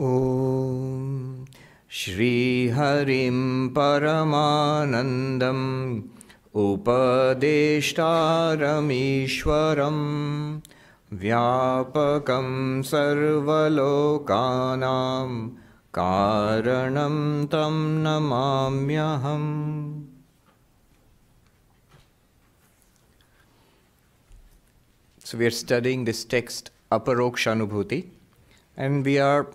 Om Shri Harim Paramanandam Upadeshtaram Ishwaram Vyapakam Sarvalokanam Karanam Tam Namamyaham. So we are studying this text, Aparokshanubhuti, and we are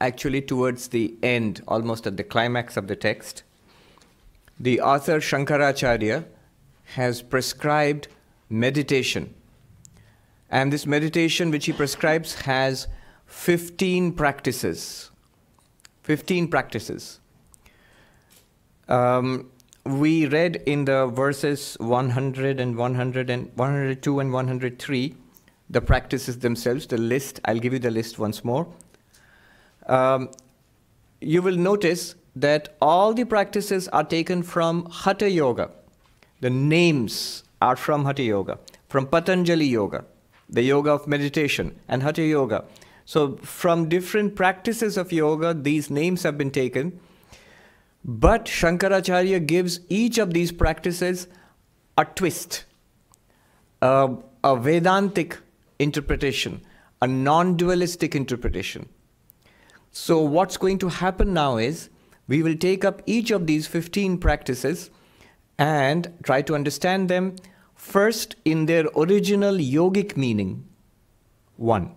actually towards the end, almost at the climax of the text. The author Shankaracharya has prescribed meditation. And this meditation which he prescribes has 15 practices. 15 practices. We read in the verses 100 and 100 and 102 and 103 the practices themselves, the list. I'll give you the list once more. You will notice that all the practices are taken from Hatha Yoga. The names are from Hatha Yoga, from Patanjali Yoga, the yoga of meditation, and Hatha Yoga. So from different practices of yoga, these names have been taken. But Shankaracharya gives each of these practices a twist, a Vedantic interpretation, a non-dualistic interpretation. So what's going to happen now is, we will take up each of these 15 practices and try to understand them first in their original yogic meaning, one.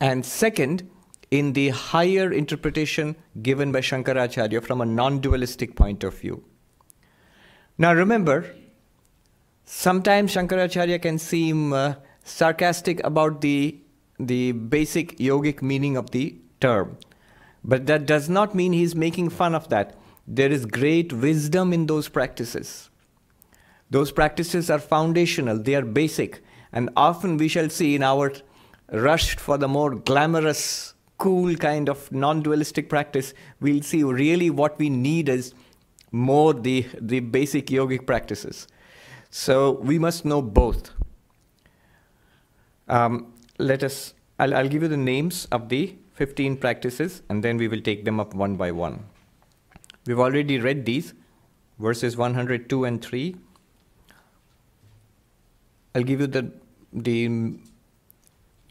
And second, in the higher interpretation given by Shankaracharya from a non-dualistic point of view. Now remember, sometimes Shankaracharya can seem sarcastic about the basic yogic meaning of the term. But that does not mean he's making fun of that. There is great wisdom in those practices. Those practices are foundational, they are basic. And often we shall see in our rush for the more glamorous, cool kind of non-dualistic practice, we'll see really what we need is more the basic yogic practices. So we must know both. I'll give you the names of the 15 practices, and then we will take them up one by one. We've already read these, verses 102 and 3. I'll give you the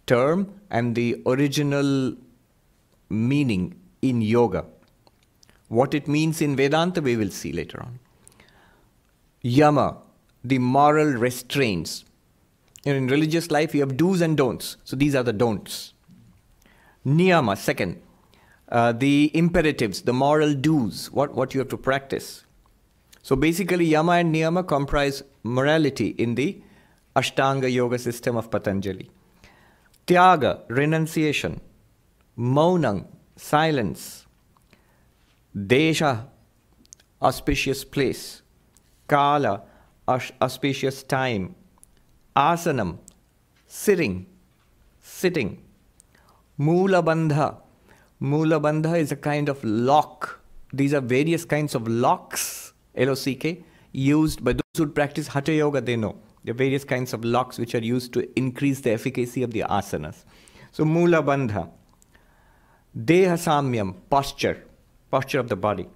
term and the original meaning in yoga. What it means in Vedanta, we will see later on. Yama, the moral restraints. In religious life, you have do's and don'ts. So these are the don'ts. Niyama, second, the imperatives, the moral do's, what you have to practice. So basically, Yama and Niyama comprise morality in the Ashtanga Yoga system of Patanjali. Tyaga, renunciation. Maunam, silence. Desha, auspicious place. Kala, auspicious time. Asanam, sitting. Moolabandha. Moolabandha is a kind of lock. These are various kinds of locks, L-O-C-K, used by those who practice Hatha Yoga, they know. There are various kinds of locks which are used to increase the efficacy of the asanas. So Moolabandha. Dehasamyam, posture of the body.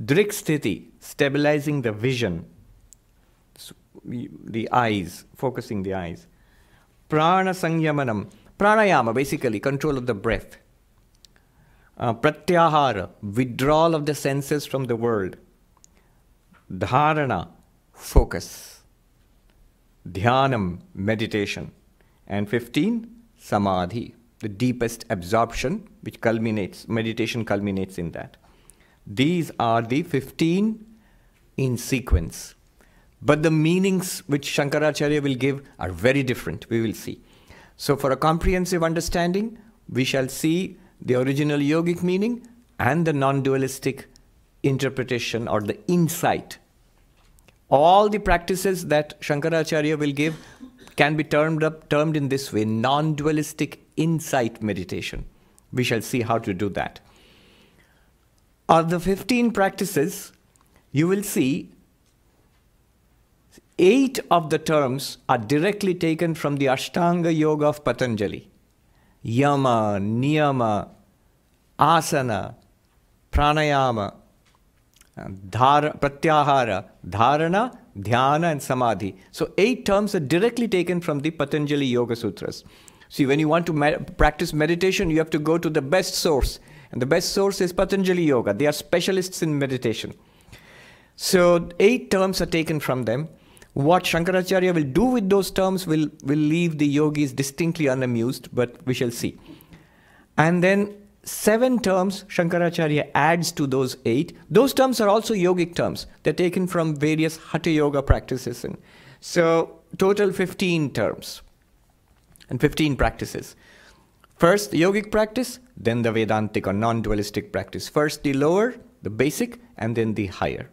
Driksthiti, stabilizing the vision, the eyes, focusing the eyes. Prana Sangyamanam, pranayama, basically, control of the breath. Pratyahara, withdrawal of the senses from the world. Dharana, focus. Dhyanam, meditation. And 15, Samadhi, the deepest absorption, which culminates, meditation culminates in that. These are the 15 in sequence. But the meanings which Shankaracharya will give are very different, we will see. So for a comprehensive understanding, we shall see the original yogic meaning and the non-dualistic interpretation or the insight. All the practices that Shankaracharya will give can be termed in this way, non-dualistic insight meditation. We shall see how to do that. Of the 15 practices, you will see 8 of the terms are directly taken from the Ashtanga Yoga of Patanjali. Yama, Niyama, Asana, Pranayama, Pratyahara, Dharana, Dhyana and Samadhi. So 8 terms are directly taken from the Patanjali Yoga Sutras. See, when you want to practice meditation, you have to go to the best source. And the best source is Patanjali Yoga. They are specialists in meditation. So 8 terms are taken from them. What Shankaracharya will do with those terms will leave the yogis distinctly unamused, but we shall see. And then 7 terms Shankaracharya adds to those 8. Those terms are also yogic terms. They're taken from various Hatha Yoga practices. And so total 15 terms and 15 practices. First the yogic practice, then the Vedantic or non-dualistic practice. First the lower, the basic, and then the higher.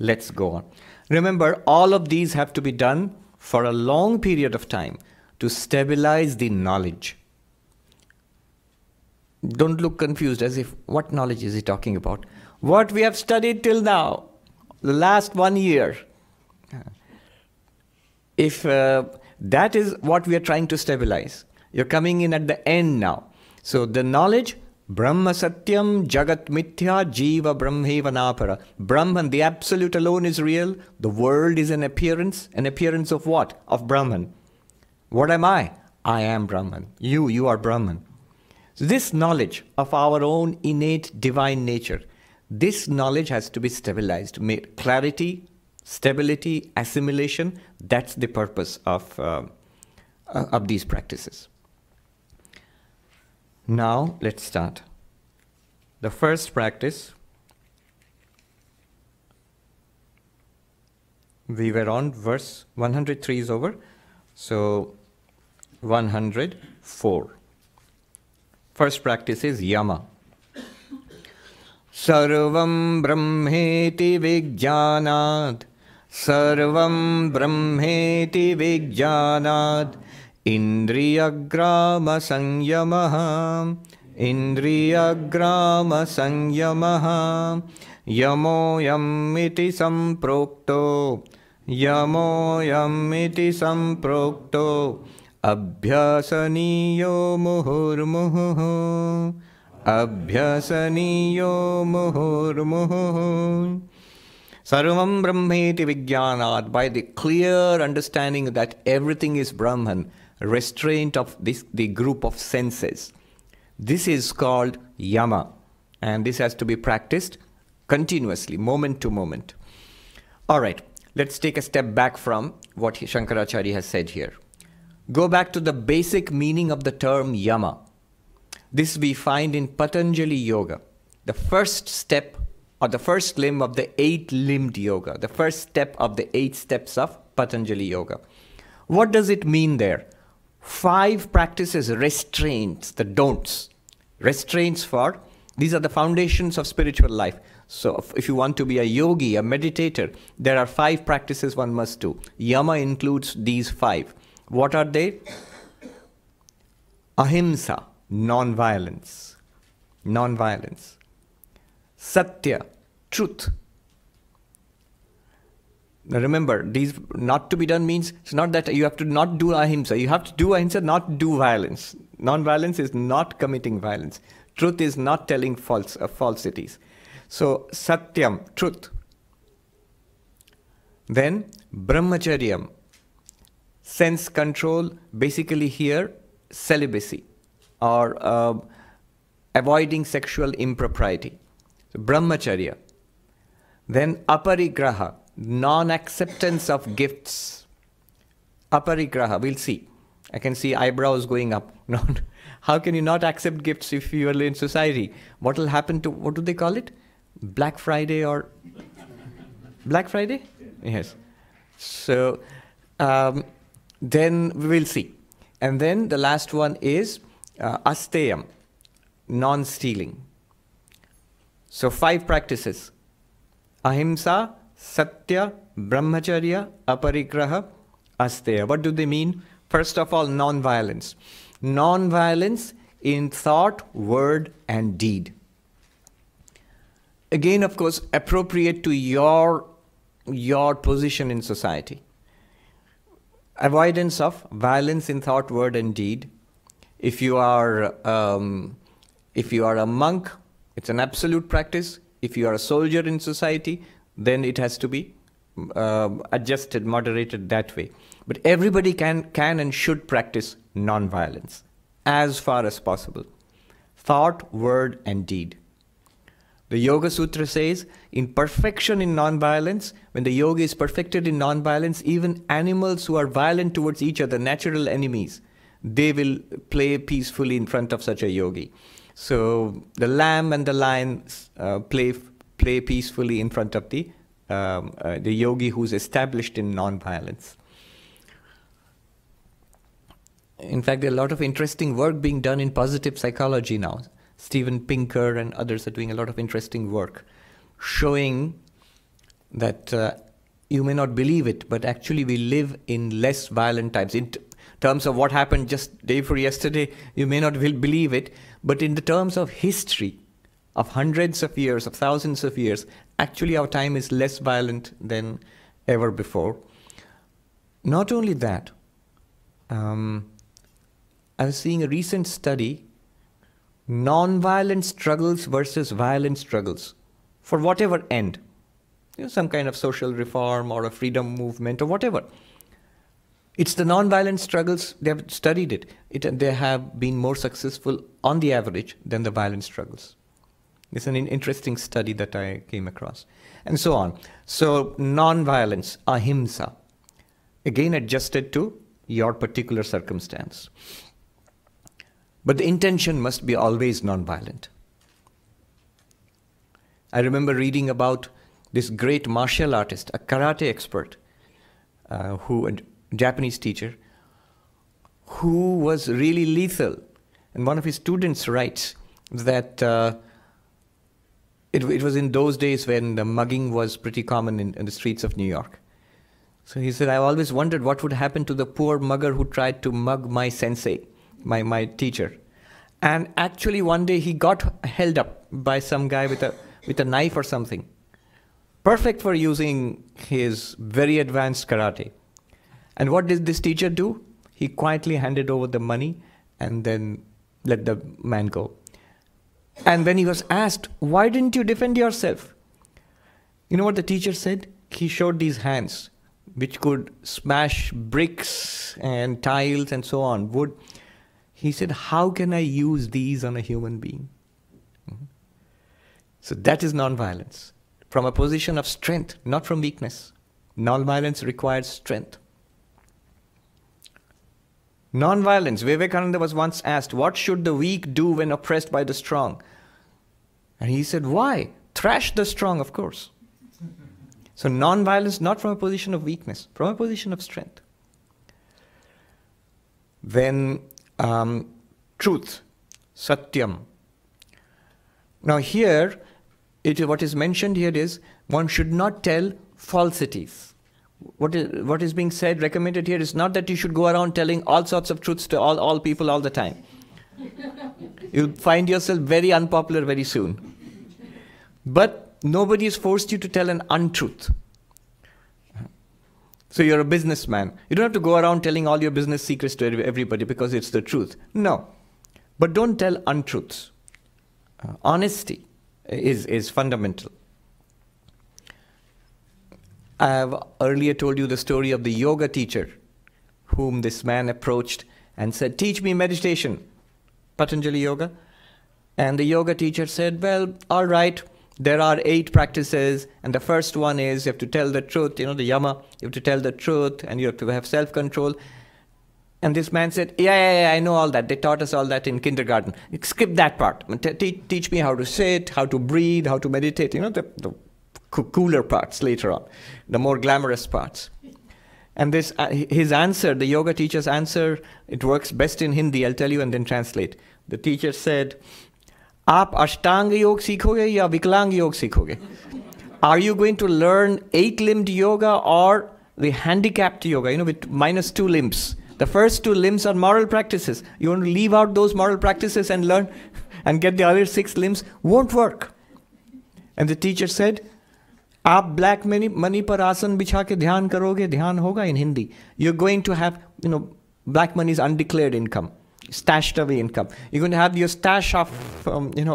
Let's go on. Remember, all of these have to be done for a long period of time to stabilize the knowledge. Don't look confused as if, what knowledge is he talking about? What we have studied till now, the last 1 year. If that is what we are trying to stabilize. You're coming in at the end now. So the knowledge, Brahma Satyam Jagat Mithya Jiva Brahmeva Napara. Brahman, the Absolute alone is real. The world is an appearance. An appearance of what? Of Brahman. What am I? I am Brahman. You are Brahman. So this knowledge of our own innate divine nature, this knowledge has to be stabilized. Clarity, stability, assimilation, that's the purpose of these practices. Now let's start. The first practice, we were on verse 103 is over, so 104. First practice is Yama. Sarvam Brahmeti Vijnanad, Sarvam Brahmeti Vijnanad, Indriyagrama Sanyamaha, Indriyagrama Sanyamaha, Yamoyamiti Samprokto, Yamoyamiti Samprokto, Abhyasaniyo Muhurmuhu, Abhyasaniyo Muhurmuhu. Sarvam Brahmeti Vijnanad, by the clear understanding that everything is Brahman, restraint of the group of senses. This is called Yama, and this has to be practiced continuously, moment to moment. All right, let's take a step back from what Shankaracharya has said here. Go back to the basic meaning of the term Yama. This we find in Patanjali Yoga, the first step or the first limb of the 8-limbed yoga, the first step of the 8 steps of Patanjali Yoga. What does it mean there? 5 practices, restraints, the don'ts. Restraints for, these are the foundations of spiritual life. So if you want to be a yogi, a meditator, there are 5 practices one must do. Yama includes these 5. What are they? Ahimsa, non-violence. Non-violence. Satya, truth. Now remember, these not to be done means it's not that you have to not do ahimsa. You have to do ahimsa, not do violence. Non-violence is not committing violence. Truth is not telling falsities. So satyam, truth. Then brahmacharyam, sense control. Basically here, celibacy or avoiding sexual impropriety. So, brahmacharya. Then aparigraha, non-acceptance of gifts. Aparigraha, we'll see. I can see eyebrows going up. How can you not accept gifts if you are in society? What will happen to, what do they call it? Black Friday or... Black Friday? Yes. So, then we'll see. And then the last one is Asteyam, non-stealing. So 5 practices. Ahimsa, Satya, Brahmacharya, Aparigraha, Asteya. What do they mean? First of all, non-violence. Non-violence in thought, word, and deed. Again, of course, appropriate to your position in society. Avoidance of violence in thought, word, and deed. If you are a monk, it's an absolute practice. If you are a soldier in society, then it has to be adjusted, moderated that way. But everybody can and should practice non-violence as far as possible. Thought, word, and deed. The Yoga Sutra says, in perfection in non-violence, when the yoga is perfected in non-violence, even animals who are violent towards each other, natural enemies, they will play peacefully in front of such a yogi. So the lamb and the lion play peacefully in front of the yogi who's established in non-violence. In fact, there are a lot of interesting work being done in positive psychology now. Steven Pinker and others are doing a lot of interesting work showing that you may not believe it, but actually we live in less violent times. In terms of what happened just day for yesterday, you may not believe it, but in the terms of history, of hundreds of years, of thousands of years, actually our time is less violent than ever before. Not only that, I was seeing a recent study, non-violent struggles versus violent struggles, for whatever end, you know, some kind of social reform or a freedom movement or whatever. It's the non-violent struggles, they have studied it. They have been more successful on the average than the violent struggles. It's an interesting study that I came across, and so on. So non-violence, ahimsa, again adjusted to your particular circumstance. But the intention must be always non-violent. I remember reading about this great martial artist, a karate expert, a Japanese teacher, who was really lethal. And one of his students writes that it was in those days when the mugging was pretty common in the streets of New York. So he said, I've always wondered what would happen to the poor mugger who tried to mug my sensei, my teacher. And actually one day he got held up by some guy with a knife or something. Perfect for using his very advanced karate. And what did this teacher do? He quietly handed over the money and then let the man go. And when he was asked, why didn't you defend yourself? You know what the teacher said? He showed these hands, which could smash bricks and tiles and so on, wood. He said, how can I use these on a human being? Mm-hmm. So that is nonviolence. From a position of strength, not from weakness. Nonviolence requires strength. Nonviolence. Vivekananda was once asked, what should the weak do when oppressed by the strong? And he said, why? Thrash the strong, of course. So nonviolence, not from a position of weakness, from a position of strength. Then truth, satyam. Now here, what is mentioned here is, one should not tell falsities. What is being said, recommended here is not that you should go around telling all sorts of truths to all people all the time. You'll find yourself very unpopular very soon. But nobody has forced you to tell an untruth. So you're a businessman. You don't have to go around telling all your business secrets to everybody because it's the truth. No. But don't tell untruths. Honesty is fundamental. I have earlier told you the story of the yoga teacher whom this man approached and said, teach me meditation, Patanjali Yoga. And the yoga teacher said, well, all right, there are 8 practices. And the first one is you have to tell the truth, you know, the Yama, you have to tell the truth and you have to have self-control. And this man said, yeah, I know all that. They taught us all that in kindergarten. Skip that part. Teach me how to sit, how to breathe, how to meditate, you know, the cooler parts later on, the more glamorous parts. And this, his answer, the yoga teacher's answer, it works best in Hindi, I'll tell you and then translate. The teacher said, Aap Ashtanga Yoga sikhoge ya Viklang Yoga sikhoge? Are you going to learn 8-limbed yoga or the handicapped yoga, you know, with -2 limbs? The first 2 limbs are moral practices. You want to leave out those moral practices and learn and get the other 6 limbs? Won't work. And the teacher said, Aap black money par asan bichha ke dhyan karoge, dhyan hoga in Hindi. You're going to have, you know, black money is undeclared income. statutory income. You're going to have your stash of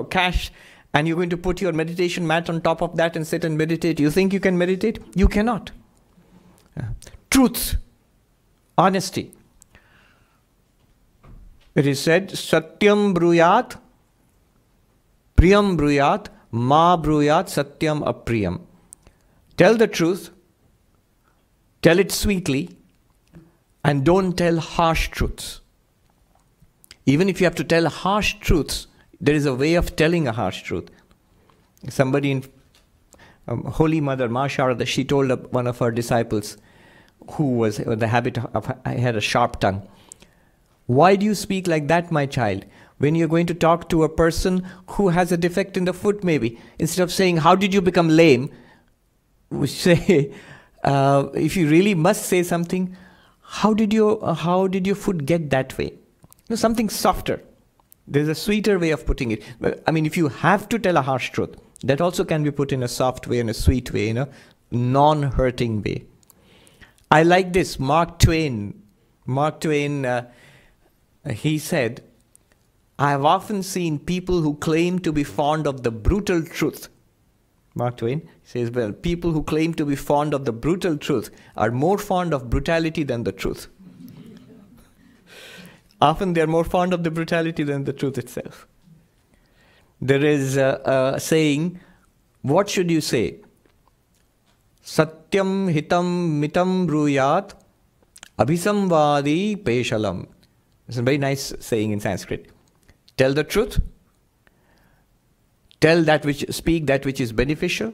cash, and you're going to put your meditation mat on top of that and sit and meditate. You think you can meditate? You cannot. Truth, honesty. It is said, Satyam Bruyat, Priyam Bruyat, Ma Bruyat, Satyam Apriyam. Tell the truth, tell it sweetly, and don't tell harsh truths. Even if you have to tell harsh truths, there is a way of telling a harsh truth. Somebody in Holy Mother, Ma Sharada, she told one of her disciples who was in the habit of, I had a sharp tongue, "Why do you speak like that, my child? When you're going to talk to a person who has a defect in the foot, maybe, instead of saying, 'How did you become lame?' we say, if you really must say something, how did your foot get that way?" No, something softer. There's a sweeter way of putting it. But, I mean, if you have to tell a harsh truth, that also can be put in a soft way, in a sweet way, in a non-hurting way. I like this. Mark Twain. Mark Twain, he said, "I have often seen people who claim to be fond of the brutal truth." Mark Twain says, well, people who claim to be fond of the brutal truth are more fond of brutality than the truth. Often they are more fond of the brutality than the truth itself. There is a saying, what should you say? Satyam hitam mitam bruyat abhisamvadi peshalam. It's a very nice saying in Sanskrit. Tell the truth. Tell that which, speak that which is beneficial.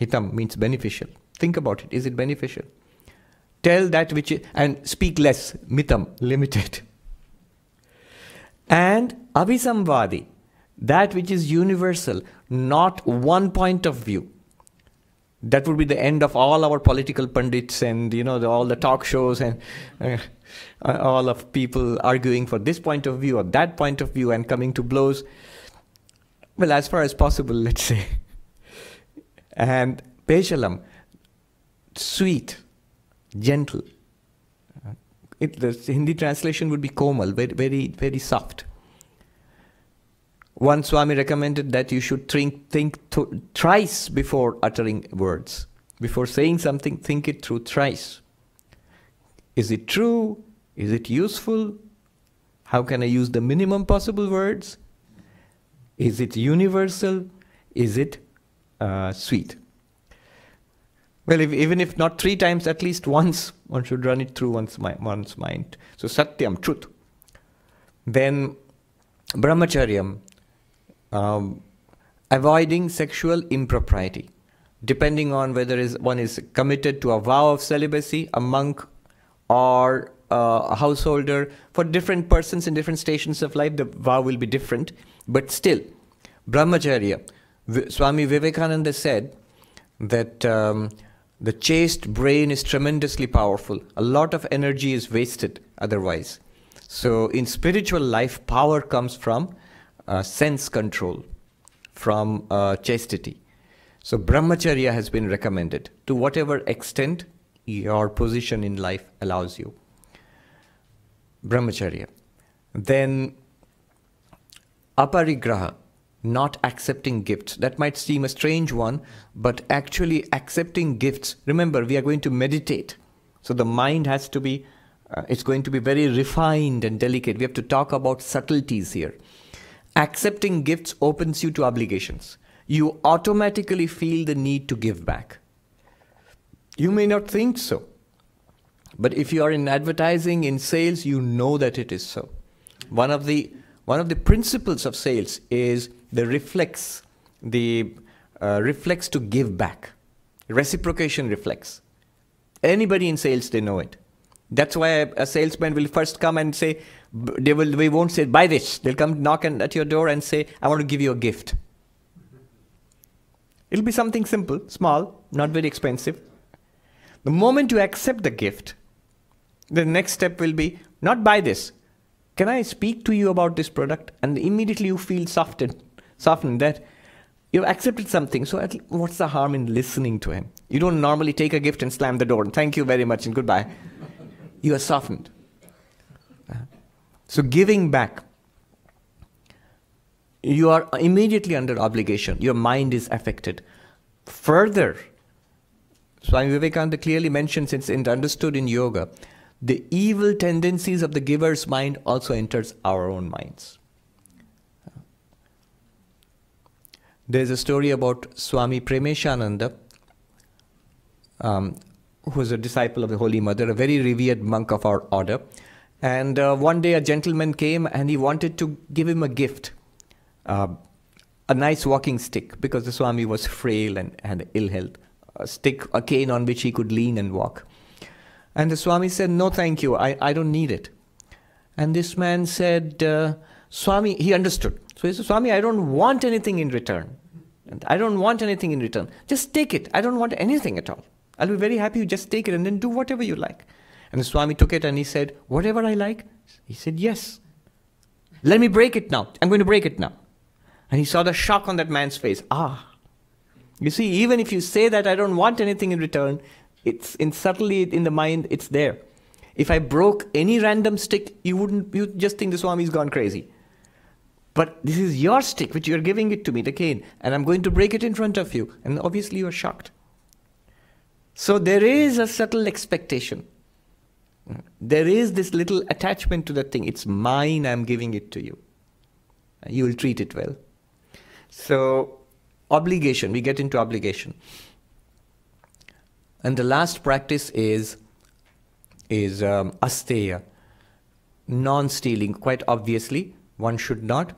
Hitam means beneficial. Think about it. Is it beneficial? Tell that which is, and speak less. Mitam, limited. And abhisamvadi, that which is universal, not one point of view. That would be the end of all our political pundits and all the talk shows and all of people arguing for this point of view or that point of view and coming to blows. Well, as far as possible, let's say. And peshalam, sweet, gentle. The Hindi translation would be komal, very, very, very soft. One Swami recommended that you should think thrice before uttering words. Before saying something, think it through thrice. Is it true? Is it useful? How can I use the minimum possible words? Is it universal? Is it sweet? Well, even if not 3 times, at least once, one should run it through one's mind. So satyam, truth. Then brahmacharyam, avoiding sexual impropriety, depending on whether one is committed to a vow of celibacy, a monk, or a householder. For different persons in different stations of life, the vow will be different. But still, brahmacharya. Swami Vivekananda said that the chaste brain is tremendously powerful. A lot of energy is wasted otherwise. So in spiritual life, power comes from sense control, from chastity. So brahmacharya has been recommended to whatever extent your position in life allows you. Brahmacharya. Then aparigraha, not accepting gifts. That might seem a strange one, but actually accepting gifts. Remember, we are going to meditate. So the mind has to be, it's going to be very refined and delicate. We have to talk about subtleties here. Accepting gifts opens you to obligations. You automatically feel the need to give back. You may not think so, but if you are in advertising, in sales, you know that it is so. One of the principles of sales is the reflex to give back, reciprocation reflex. Anybody in sales, they know it. That's why a salesman will first come and say, they won't say, "Buy this." They'll come knock at your door and say, "I want to give you a gift." It'll be something simple, small, not very expensive. The moment you accept the gift, the next step will be, not "buy this. Can I speak to you about this product?" And immediately you feel softened that you've accepted something. So what's the harm in listening to him? You don't normally take a gift and slam the door and "Thank you very much and goodbye." You are softened. So giving back. You are immediately under obligation. Your mind is affected. Further, Swami Vivekananda clearly mentions, it's understood in yoga, the evil tendencies of the giver's mind also enters our own minds. There's a story about Swami Premeshananda, who's a disciple of the Holy Mother, a very revered monk of our order. And one day a gentleman came and he wanted to give him a gift. A nice walking stick, because the Swami was frail and had ill health. A stick, a cane on which he could lean and walk. And the Swami said, no thank you, I don't need it. And this man said, Swami, he understood. So he said, Swami, I don't want anything in return. I don't want anything in return. Just take it. I don't want anything at all. I'll be very happy, you just take it and then do whatever you like. And the Swami took it and he said, whatever I like? He said, yes. Let me break it now. I'm going to break it now. And he saw the shock on that man's face. Ah, you see, even if you say that I don't want anything in return, it's subtly in the mind, it's there. If I broke any random stick, you just think the Swami's gone crazy. But this is your stick, which you're giving it to me, the cane, and I'm going to break it in front of you. And obviously you're shocked. So there is a subtle expectation. There is this little attachment to that thing. It's mine, I'm giving it to you. You will treat it well. So, obligation, we get into obligation. And the last practice is Asteya, non-stealing. Quite obviously, one should not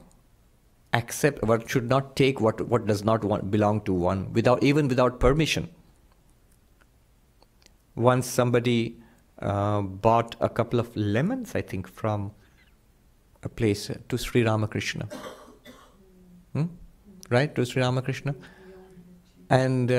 accept, one should not take what does not belong to one, even without permission. Once somebody bought a couple of lemons, I think, from a place to Sri Ramakrishna. Right, to Sri Ramakrishna. And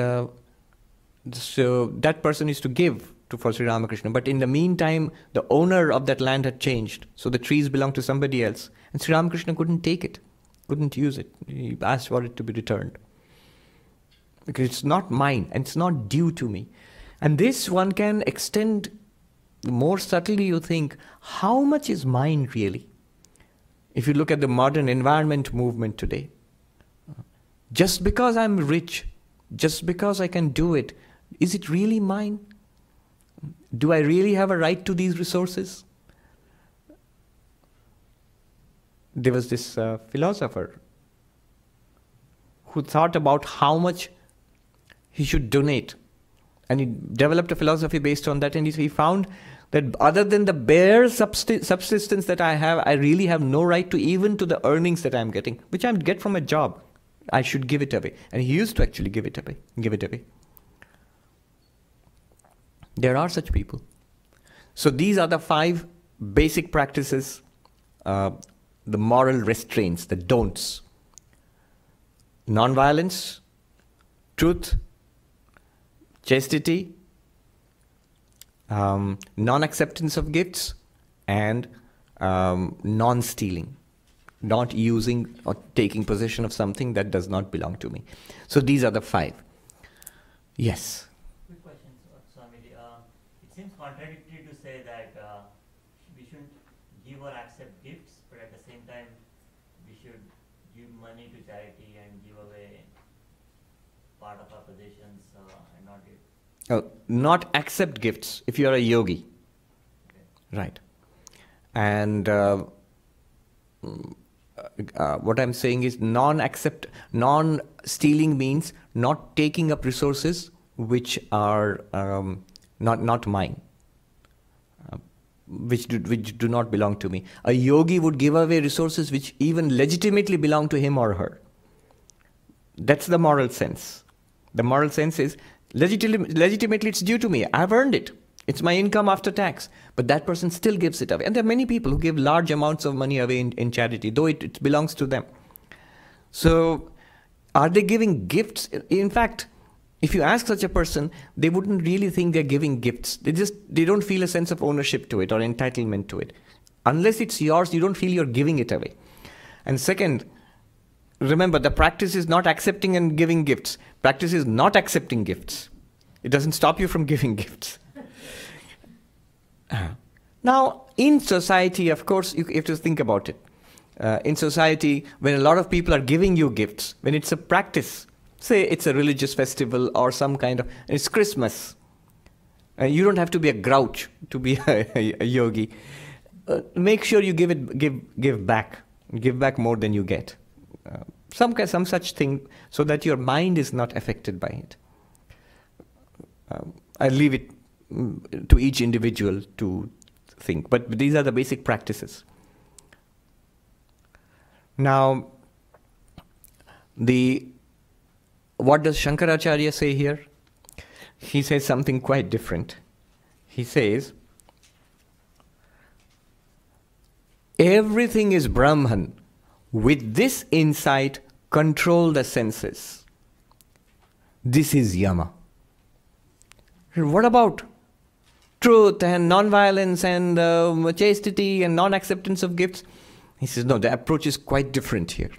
so that person used to give for Sri Ramakrishna. But in the meantime, the owner of that land had changed. So the trees belonged to somebody else. And Sri Ramakrishna couldn't take it, couldn't use it. He asked for it to be returned. Because it's not mine and it's not due to me. And this one can extend more subtly. You think, how much is mine really? If you look at the modern environment movement today, just because I'm rich, just because I can do it, is it really mine? Do I really have a right to these resources? There was this philosopher who thought about how much he should donate. And he developed a philosophy based on that, and he found that other than the bare subsistence that I have, I really have no right to even to the earnings that I'm getting, which I get from a job. I should give it away. And he used to actually give it away. There are such people. So these are the 5 basic practices, the moral restraints, the don'ts. Nonviolence, truth, chastity, non-acceptance of gifts, and non-stealing, not using or taking possession of something that does not belong to me. So these are the 5. Yes? Quick question, Swamiji. It seems contradictory to say that we shouldn't give or accept gifts, but at the same time we should give money to charity and give away part of our possessions and not give. Not accept gifts if you are a yogi. Okay. Right. And what I'm saying is non-stealing means not taking up resources which are not mine, which do not belong to me. A yogi would give away resources which even legitimately belong to him or her. That's the moral sense. The moral sense is, legitimately it's due to me. I've earned it. It's my income after tax. But that person still gives it away. And there are many people who give large amounts of money away in charity, though it belongs to them. So are they giving gifts? In fact, if you ask such a person, they wouldn't really think they're giving gifts. They don't feel a sense of ownership to it or entitlement to it. Unless it's yours, you don't feel you're giving it away. And second, remember, the practice is not accepting and giving gifts. Practice is not accepting gifts. It doesn't stop you from giving gifts. Now, in society, of course, you have to think about it. In society, when a lot of people are giving you gifts, when it's a practice, say it's a religious festival or some kind of, it's Christmas. You don't have to be a grouch to be a yogi. Make sure you give back more than you get. Some such thing, so that your mind is not affected by it. I leave it to each individual to think, but these are the basic practices. Now, what does Shankaracharya say here? He says something quite different. He says, everything is Brahman. With this insight, control the senses. This is Yama. What about truth and non-violence and chastity and non-acceptance of gifts? He says, no, the approach is quite different here.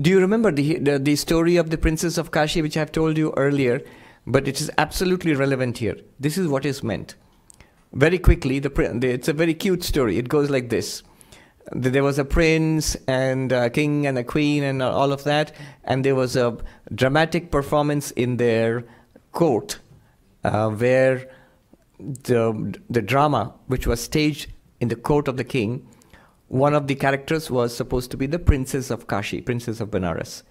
Do you remember the story of the princess of Kashi, which I have told you earlier? But it is absolutely relevant here. This is what is meant. Very quickly, it's a very cute story. It goes like this. There was a prince and a king and a queen and all of that. And there was a dramatic performance in their court where the drama, which was staged in the court of the king, one of the characters was supposed to be the princess of Kashi, princess of Benares.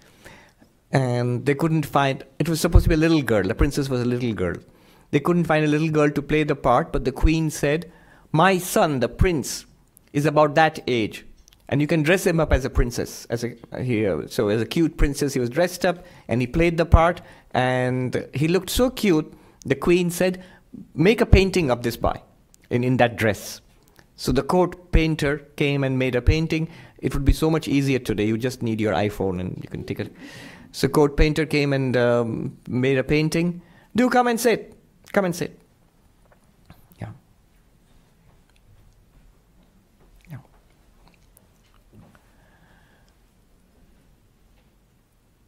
And they couldn't find, it was supposed to be a little girl. The princess was a little girl. They couldn't find a little girl to play the part, but the queen said, my son, the prince, is about that age, and you can dress him up as a princess. So as a cute princess, he was dressed up, and he played the part, and he looked so cute, the queen said, make a painting of this boy in that dress. So the court painter came and made a painting. It would be so much easier today. You just need your iPhone, and you can take it. So court painter came and made a painting. Do come and sit. Come and sit. Yeah. Yeah.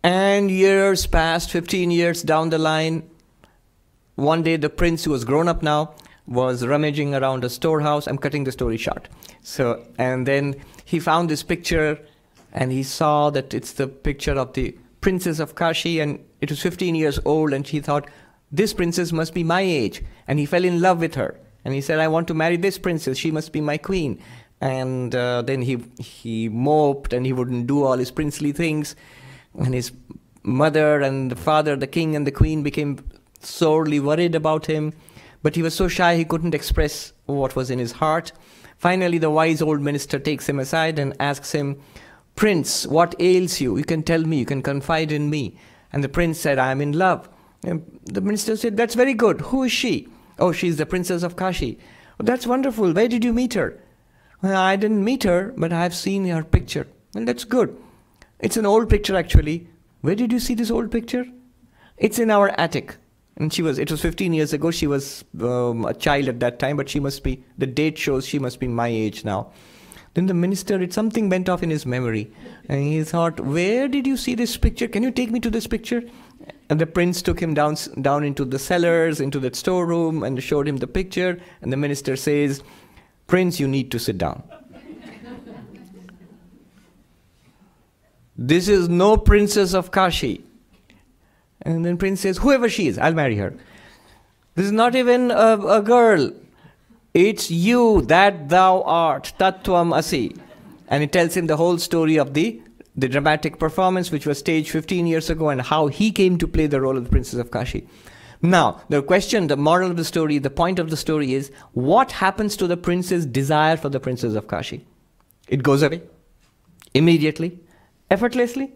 And years passed, 15 years down the line. One day the prince, who was grown up now, was rummaging around a storehouse. I'm cutting the story short. So, and then he found this picture, and he saw that it's the picture of the princess of Kashi, and it was 15 years old, and she thought, this princess must be my age. And he fell in love with her. And he said, I want to marry this princess. She must be my queen. And then he moped, and he wouldn't do all his princely things. And his mother and the father, the king and the queen, became sorely worried about him. But he was so shy, he couldn't express what was in his heart. Finally, the wise old minister takes him aside and asks him, Prince, what ails you? You can tell me. You can confide in me. And the prince said, I am in love. And the minister said, that's very good. Who is she? Oh, she's the princess of Kashi. Oh, that's wonderful. Where did you meet her? Well, I didn't meet her, but I have seen her picture. Well, that's good. It's an old picture, actually. Where did you see this old picture? It's in our attic. And it was 15 years ago. She was a child at that time, but she must be, the date shows she must be my age now. Then the minister, something went off in his memory. And he thought, where did you see this picture? Can you take me to this picture? And the prince took him down into the cellars, into the storeroom, and showed him the picture. And the minister says, Prince, you need to sit down. This is no princess of Kashi. And then prince says, whoever she is, I'll marry her. This is not even a girl. It's you that thou art, tattvam asi. And it tells him the whole story of the dramatic performance, which was staged 15 years ago, and how he came to play the role of the princess of Kashi. Now, the question, the moral of the story, the point of the story is, what happens to the prince's desire for the princess of Kashi? It goes away immediately, effortlessly.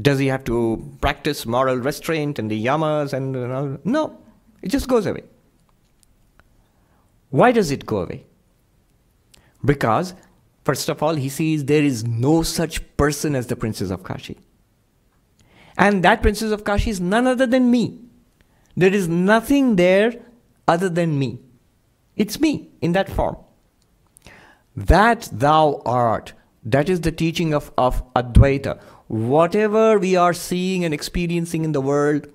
Does he have to practice moral restraint and the yamas and all? No, it just goes away. Why does it go away? Because first of all, he sees there is no such person as the princess of Kashi. And that princess of Kashi is none other than me. There is nothing there other than me. It's me in that form. That thou art, that is the teaching of Advaita. Whatever we are seeing and experiencing in the world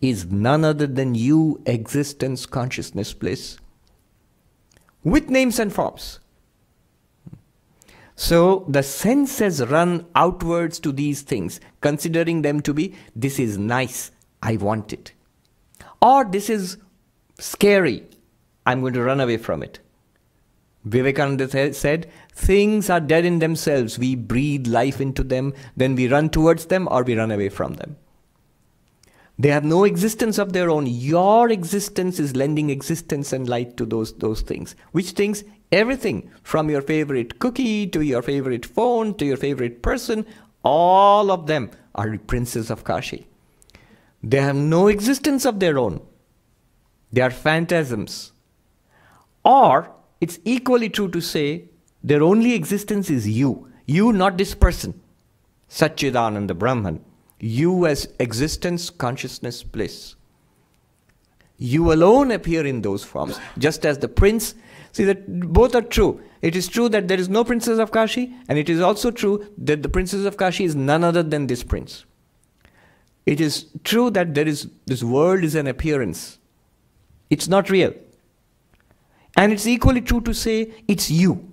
is none other than you, existence, consciousness, bliss. with names and forms. So the senses run outwards to these things, considering them to be, this is nice, I want it. Or this is scary, I'm going to run away from it. Vivekananda said, things are dead in themselves. We breathe life into them, then we run towards them or we run away from them. They have no existence of their own. Your existence is lending existence and light to those things. Which things? Everything, from your favorite cookie to your favorite phone to your favorite person, all of them are princes of Kashi. They have no existence of their own. They are phantasms. Or it's equally true to say their only existence is you. You, not this person. Satchidananda Brahman. You as existence, consciousness, bliss. You alone appear in those forms, just as the prince. See, that both are true. It is true that there is no princess of Kashi, and it is also true that the princess of Kashi is none other than this prince. It is true that this world is an appearance. It's not real. And it's equally true to say it's you.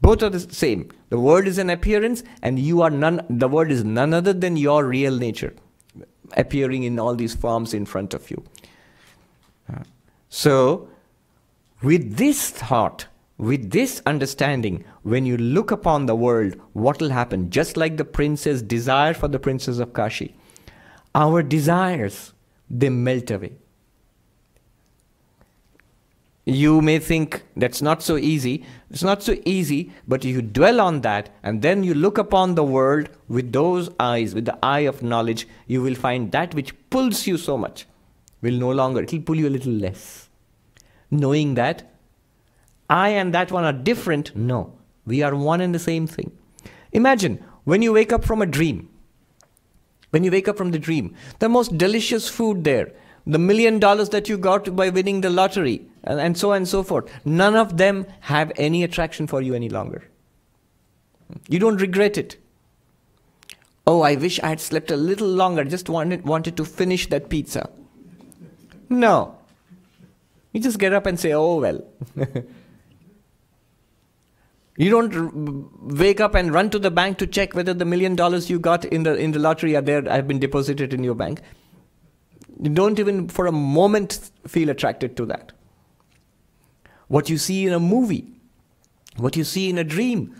Both are the same. The world is an appearance, and you are none. The world is none other than your real nature, appearing in all these forms in front of you. So, with this thought, with this understanding, when you look upon the world, what will happen? Just like the prince's desire for the princess of Kashi, our desires, they melt away. You may think that's not so easy. It's not so easy, but you dwell on that and then you look upon the world with those eyes, with the eye of knowledge, you will find that which pulls you so much will no longer, it will pull you a little less. Knowing that I and that one are different, no, we are one and the same thing. Imagine when you wake up from a dream, when you wake up from the dream, the most delicious food there, the $1 million that you got by winning the lottery, and so forth, none of them have any attraction for you any longer. You don't regret it. Oh, I wish I had slept a little longer, just wanted to finish that pizza. No. You just get up and say, oh, well. You don't wake up and run to the bank to check whether the $1 million you got in the lottery are there, have been deposited in your bank. You don't even for a moment feel attracted to that. What you see in a movie, what you see in a dream,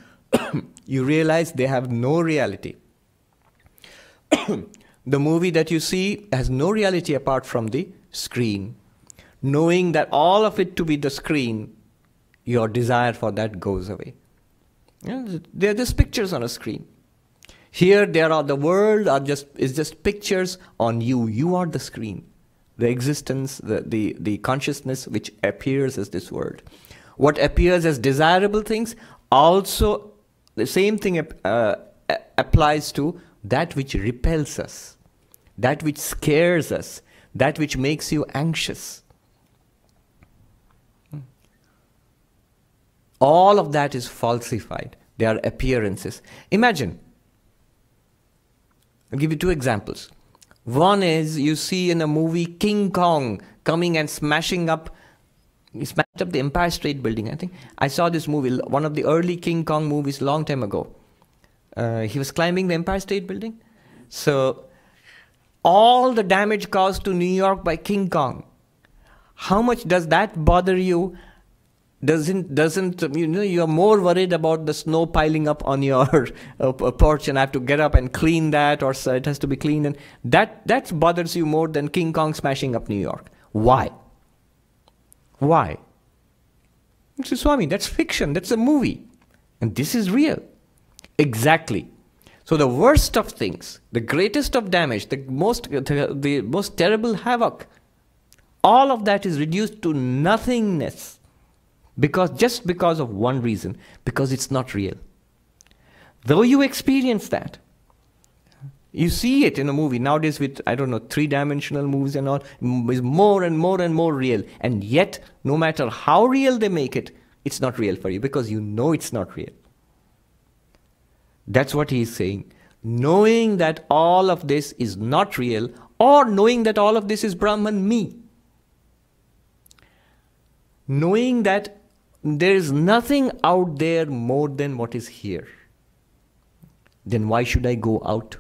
you realize they have no reality. The movie that you see has no reality apart from the screen. Knowing that all of it to be the screen, your desire for that goes away. They are just pictures on a screen. Here, there are the world is just pictures on you. You are the screen. The existence, the consciousness which appears as this world. What appears as desirable things, also the same thing applies to that which repels us, that which scares us, that which makes you anxious. All of that is falsified. They are appearances. Imagine. I'll give you two examples. One is you see in a movie King Kong coming and he smashed up the Empire State Building, I think. I saw this movie, one of the early King Kong movies long time ago. He was climbing the Empire State Building. So all the damage caused to New York by King Kong. How much does that bother you? Doesn't you know, you're more worried about the snow piling up on your porch and I have to get up and clean that, or so it has to be cleaned, and that bothers you more than King Kong smashing up New York. Why? Why? Mr. Swami, that's fiction, that's a movie. And this is real. Exactly. So the worst of things, the greatest of damage, the most terrible havoc, all of that is reduced to nothingness. Just because of one reason, because it's not real. Though you experience that, you see it in a movie nowadays with, I don't know, 3-dimensional movies and all, is more and more and more real. And yet, no matter how real they make it, it's not real for you because you know it's not real. That's what he's saying. Knowing that all of this is not real, or knowing that all of this is Brahman, me. Knowing that there is nothing out there more than what is here. Then why should I go out?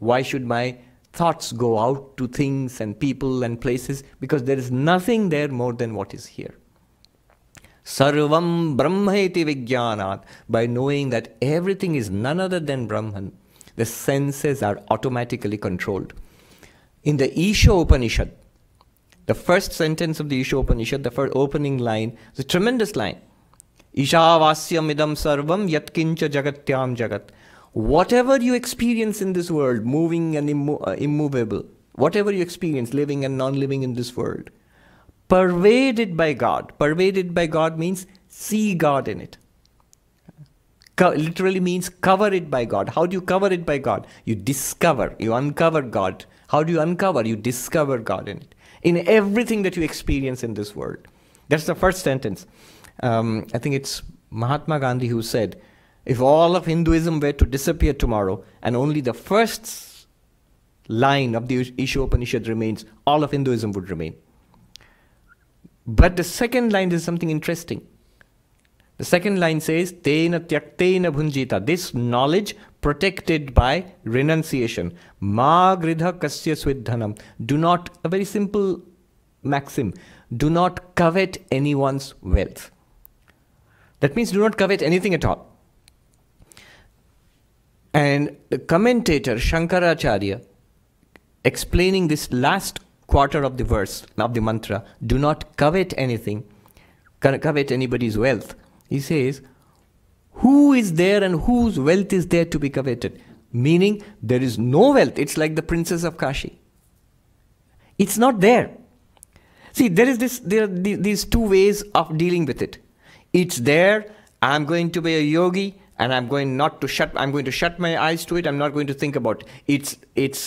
Why should my thoughts go out to things and people and places? Because there is nothing there more than what is here. Sarvam brahmaiti vijnanat. By knowing that everything is none other than Brahman, the senses are automatically controlled. In the Isha Upanishad, the first sentence of the Isha Upanishad, the first opening line, the tremendous line, Isha vasyam idam sarvam yatkincha jagatyam jagat. Whatever you experience in this world, moving and immovable, whatever you experience, living and non-living in this world, pervaded by God. Pervaded by God means see God in it. Literally means cover it by God. How do you cover it by God? You discover, you uncover God. How do you uncover? You discover God in it. In everything that you experience in this world. That's the first sentence. I think it's Mahatma Gandhi who said, if all of Hinduism were to disappear tomorrow and only the first line of the Isha Upanishad remains, all of Hinduism would remain. But the second line is something interesting. The second line says, Tena tyaktena bhunjita. This knowledge protected by renunciation. Ma gridha kasya svidhanam. Do not, a very simple maxim, do not covet anyone's wealth. That means do not covet anything at all. And the commentator Shankaracharya, explaining this last quarter of the verse, of the mantra, do not covet anything, covet anybody's wealth. He says, who is there and whose wealth is there to be coveted? Meaning, there is no wealth. It's like the princess of Kashi. It's not there. See, there are these two ways of dealing with it. It's there, I'm going to be a yogi, and I'm going to shut my eyes to it. I'm not going to think about it. It's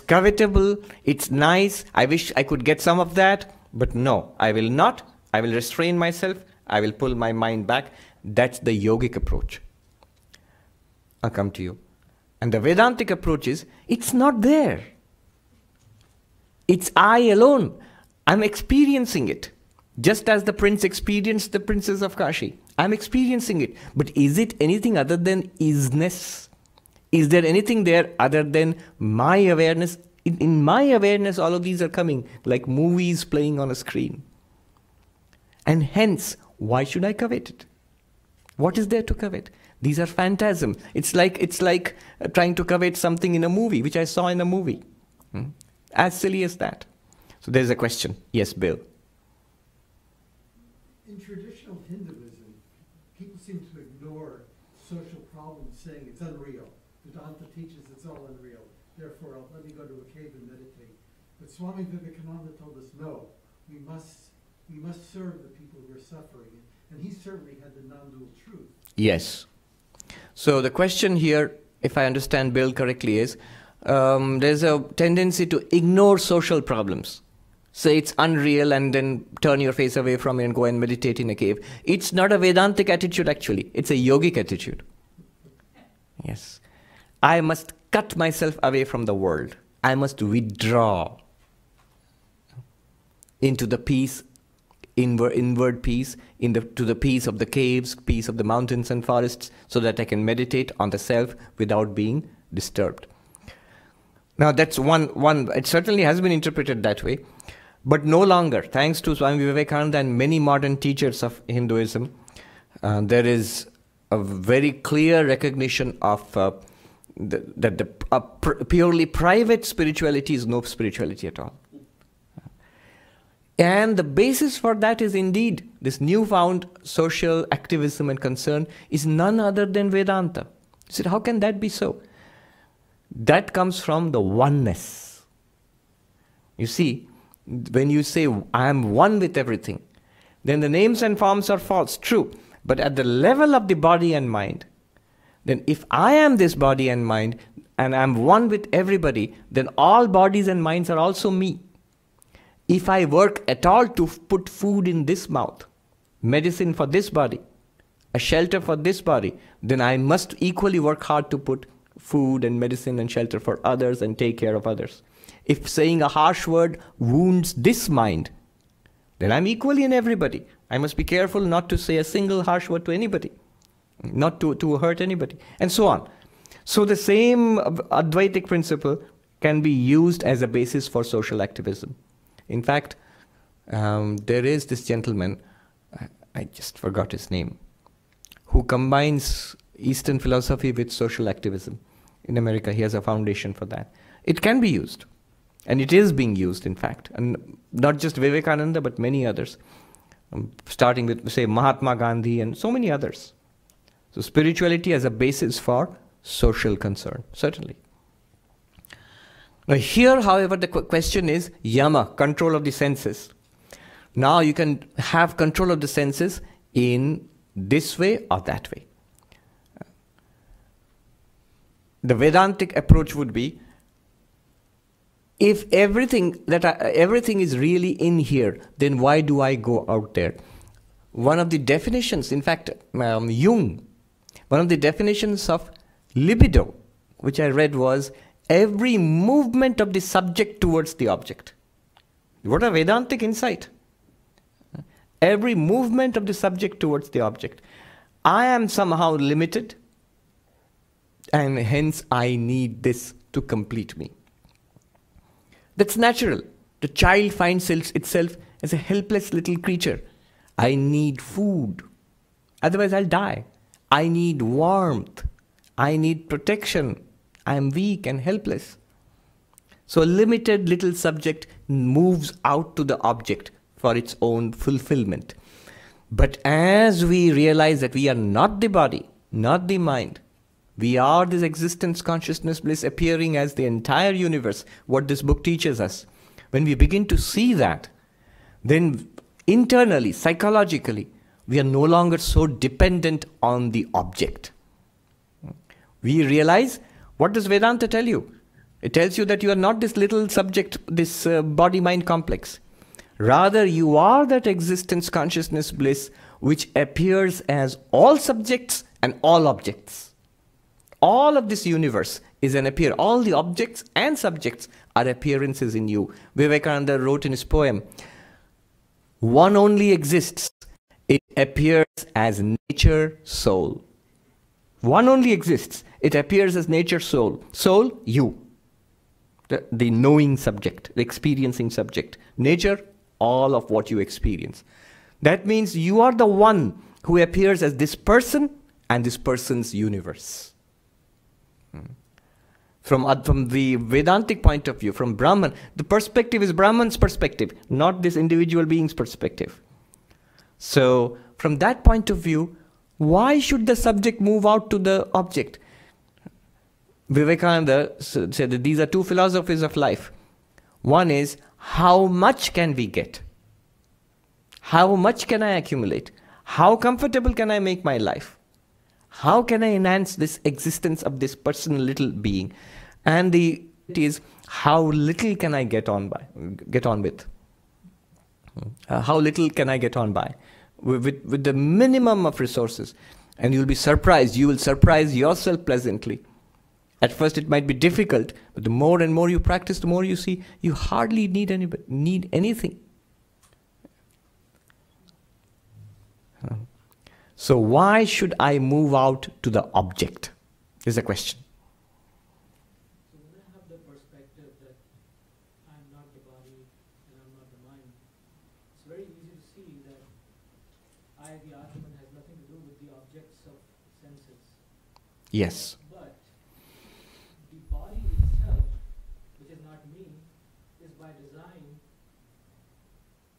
covetable. It's nice. I wish I could get some of that, but no, I will not. I will restrain myself. I will pull my mind back. That's the yogic approach. I'll come to you. And the Vedantic approach is, it's not there. It's I alone. I'm experiencing it. Just as the prince experienced the princess of Kashi. I'm experiencing it. But is it anything other than isness? Is there anything there other than my awareness? In my awareness, all of these are coming like movies playing on a screen. And hence, why should I covet it? What is there to covet? These are phantasms. It's like trying to covet something in a movie, which I saw in a movie. As silly as that. So there's a question. Yes, Bill. In traditional Hinduism, people seem to ignore social problems, saying it's unreal. Vedanta teaches it's all unreal. Therefore, let me go to a cave and meditate. But Swami Vivekananda told us, no, we must serve the people who are suffering. And he certainly had the non-dual truth. Yes. So the question here, if I understand Bill correctly, is there's a tendency to ignore social problems. Say it's unreal and then turn your face away from it and go and meditate in a cave. It's not a Vedantic attitude actually. It's a yogic attitude. Yes. I must cut myself away from the world. I must withdraw into the peace, inward peace, to the peace of the caves, peace of the mountains and forests, so that I can meditate on the self without being disturbed. Now that's one. It certainly has been interpreted that way. But no longer, thanks to Swami Vivekananda and many modern teachers of Hinduism, there is a very clear recognition of that purely private spirituality is no spirituality at all. And the basis for that is indeed this newfound social activism and concern is none other than Vedanta. You said, how can that be so? That comes from the oneness. You see, when you say, I am one with everything, then the names and forms are false, true. But at the level of the body and mind, then if I am this body and mind, and I'm one with everybody, then all bodies and minds are also me. If I work at all to put food in this mouth, medicine for this body, a shelter for this body, then I must equally work hard to put food and medicine and shelter for others and take care of others. If saying a harsh word wounds this mind, that I'm equal in everybody. I must be careful not to say a single harsh word to anybody, not to hurt anybody, and so on. So the same Advaitic principle can be used as a basis for social activism. In fact, there is this gentleman, I just forgot his name, who combines Eastern philosophy with social activism. In America, he has a foundation for that. It can be used, and it is being used, in fact, and not just Vivekananda, but many others, starting with, say, Mahatma Gandhi and so many others. So spirituality as a basis for social concern, certainly. Now here, however, the question is Yama, control of the senses. Now you can have control of the senses in this way or that way. The Vedantic approach would be, if everything is really in here, then why do I go out there? One of the definitions, in fact, Jung, one of the definitions of libido, which I read, was every movement of the subject towards the object. What a Vedantic insight. Every movement of the subject towards the object. I am somehow limited, and hence I need this to complete me. That's natural. The child finds itself as a helpless little creature. I need food, otherwise I'll die. I need warmth. I need protection. I am weak and helpless. So a limited little subject moves out to the object for its own fulfillment. But as we realize that we are not the body, not the mind, we are this existence, consciousness, bliss appearing as the entire universe, what this book teaches us. When we begin to see that, then internally, psychologically, we are no longer so dependent on the object. We realize, what does Vedanta tell you? It tells you that you are not this little subject, this body-mind complex. Rather, you are that existence, consciousness, bliss, which appears as all subjects and all objects. All of this universe is an appearance. All the objects and subjects are appearances in you. Vivekananda wrote in his poem, "One only exists. It appears as nature, soul." One only exists. It appears as nature, soul. Soul, you. The knowing subject, the experiencing subject. Nature, all of what you experience. That means you are the one who appears as this person and this person's universe. From the Vedantic point of view, from Brahman, the perspective is Brahman's perspective, not this individual being's perspective. So, from that point of view, why should the subject move out to the object? Vivekananda said that these are two philosophies of life. One is, how much can we get? How much can I accumulate? How comfortable can I make my life? How can I enhance this existence of this personal little being? And the it is, how little can I get on with? How little can I get on by? With the minimum of resources. And you'll be surprised. You will surprise yourself pleasantly. At first it might be difficult, but the more and more you practice, the more you see you hardly need anything. So why should I move out to the object? Is the question. So when I have the perspective that I'm not the body and I'm not the mind, it's very easy to see that I, the Atman, has nothing to do with the objects of senses. Yes. But the body itself, which is not me, is by design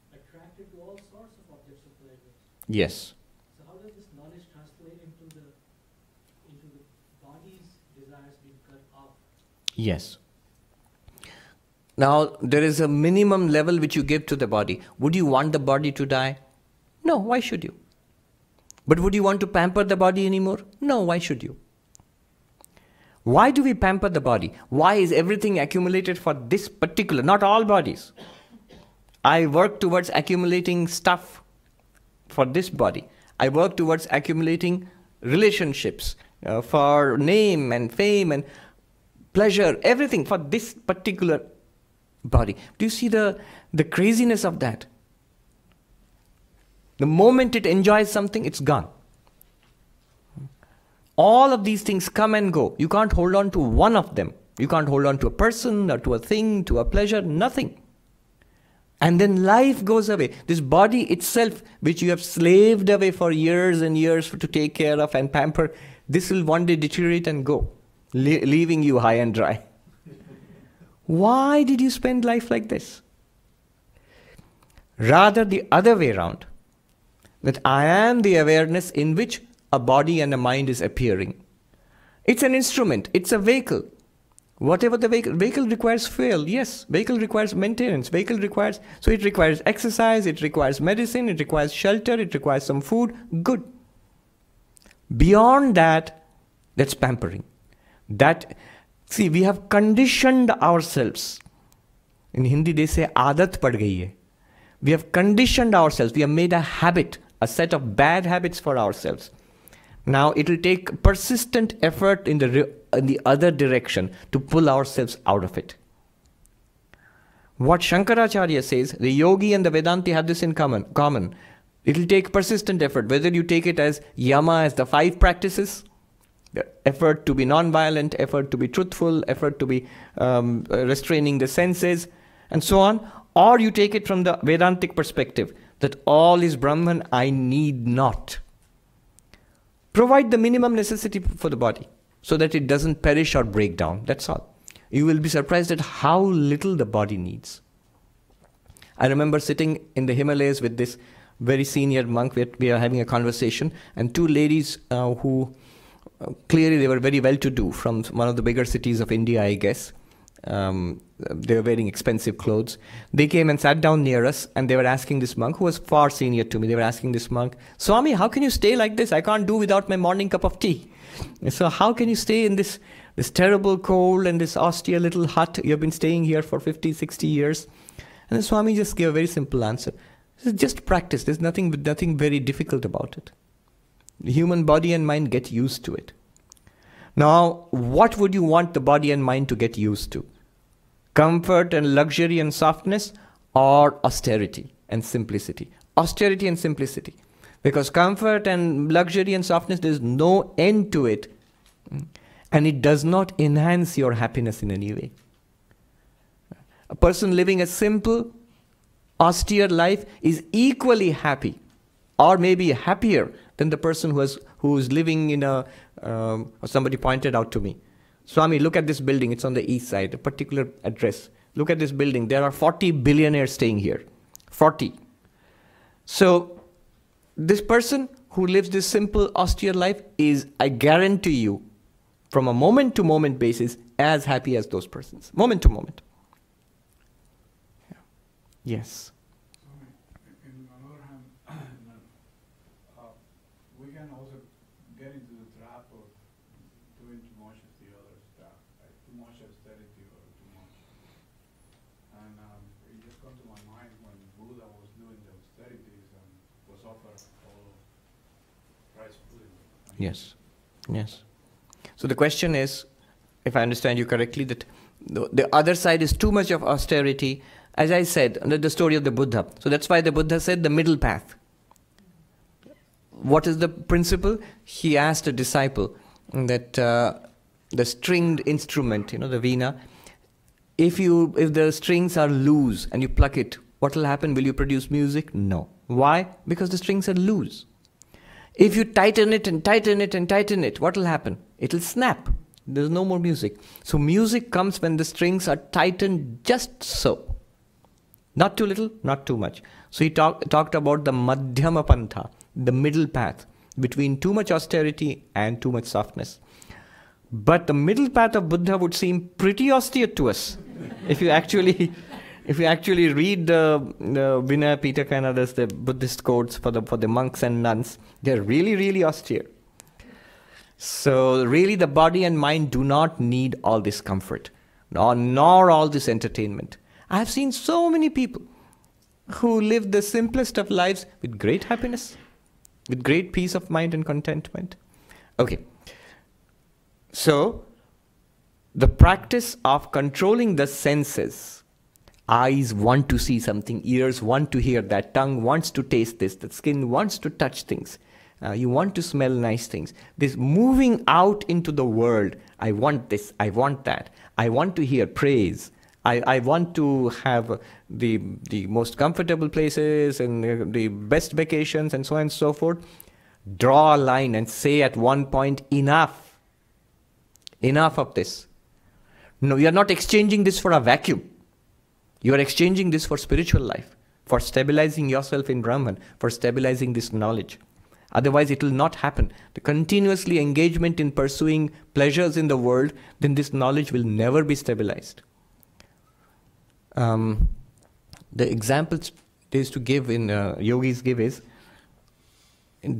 attracted to all sorts of objects of pleasure. Yes. Yes. Now, there is a minimum level which you give to the body. Would you want the body to die? No, why should you? But would you want to pamper the body anymore? No, why should you? Why do we pamper the body? Why is everything accumulated for this particular, not all bodies? I work towards accumulating stuff for this body. I work towards accumulating relationships for name and fame and pleasure, everything for this particular body. Do you see the craziness of that? The moment it enjoys something, it's gone. All of these things come and go. You can't hold on to one of them. You can't hold on to a person or to a thing, to a pleasure, nothing. And then life goes away. This body itself, which you have slaved away for years and years to take care of and pamper, this will one day deteriorate and go, leaving you high and dry. Why did you spend life like this? Rather the other way around, that I am the awareness in which a body and a mind is appearing. It's an instrument, it's a vehicle. Whatever the vehicle requires fuel, yes, vehicle requires maintenance, vehicle requires, so it requires exercise, it requires medicine, it requires shelter, it requires some food, good. Beyond that, that's pampering. That, see, we have conditioned ourselves. In Hindi they say, aadat pad gayi hai. We have conditioned ourselves, we have made a habit, a set of bad habits for ourselves. Now it will take persistent effort in the other direction to pull ourselves out of it. What Shankaracharya says, the yogi and the Vedanti have this in common. It will take persistent effort, whether you take it as Yama, as the 5 practices, the effort to be non-violent, effort to be truthful, effort to be restraining the senses, and so on, or you take it from the Vedantic perspective, that all is Brahman, I need not. Provide the minimum necessity for the body so that it doesn't perish or break down. That's all. You will be surprised at how little the body needs. I remember sitting in the Himalayas with this very senior monk. We are having a conversation, and 2 ladies who clearly they were very well-to-do from one of the bigger cities of India, I guess. They were wearing expensive clothes. They came and sat down near us, and they were asking this monk, who was far senior to me, they were asking this monk, Swami, how can you stay like this? I can't do without my morning cup of tea. So how can you stay in this terrible cold and this austere little hut? You have been staying here for 50, 60 years. And the Swami just gave a very simple answer. He said, just practice. There's nothing very difficult about it. The human body and mind get used to it. Now, what would you want the body and mind to get used to? Comfort and luxury and softness, or austerity and simplicity? Austerity and simplicity. Because comfort and luxury and softness, there's no end to it. And it does not enhance your happiness in any way. A person living a simple, austere life is equally happy, or maybe happier than the person who's living in a... somebody pointed out to me, Swami, look at this building, it's on the east side, a particular address. Look at this building, there are 40 billionaires staying here. 40. So, this person who lives this simple, austere life is, I guarantee you, from a moment-to-moment basis, as happy as those persons. Moment-to-moment. Yeah. Yes. Yes, yes. So the question is, if I understand you correctly, that the other side is too much of austerity. As I said, the story of the Buddha. So that's why the Buddha said the middle path. What is the principle? He asked a disciple that the stringed instrument, you know, the veena, if the strings are loose and you pluck it, what will happen? Will you produce music? No. Why? Because the strings are loose. If you tighten it and tighten it and tighten it, what will happen? It will snap. There's no more music. So music comes when the strings are tightened just so. Not too little, not too much. So he talked about the madhyama pantha, the middle path, between too much austerity and too much softness. But the middle path of Buddha would seem pretty austere to us. If you actually read the Vinaya Pitaka and others, the Buddhist codes for the monks and nuns, they're really, really austere. So really the body and mind do not need all this comfort, nor all this entertainment. I have seen so many people who live the simplest of lives with great happiness, with great peace of mind and contentment. Okay. So the practice of controlling the senses, Eyes want to see something, ears want to hear that, tongue wants to taste this, the skin wants to touch things, you want to smell nice things. This moving out into the world, I want this, I want that, I want to hear praise, I want to have the most comfortable places and the best vacations and so on and so forth. Draw a line and say at one point, enough, enough of this. No, you are not exchanging this for a vacuum. You are exchanging this for spiritual life, for stabilizing yourself in Brahman, for stabilizing this knowledge. Otherwise, it will not happen. The continuously engagement in pursuing pleasures in the world, then this knowledge will never be stabilized. The examples they used to give in yogis give is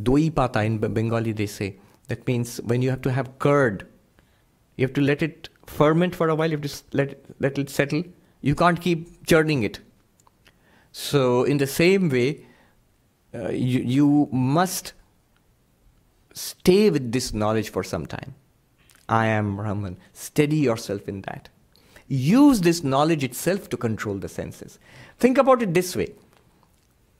doi pata in Bengali, they say. That means when you have to have curd, you have to let it ferment for a while, you have to let it settle. You can't keep churning it. So in the same way, you must stay with this knowledge for some time. I am Brahman. Steady yourself in that. Use this knowledge itself to control the senses. Think about it this way.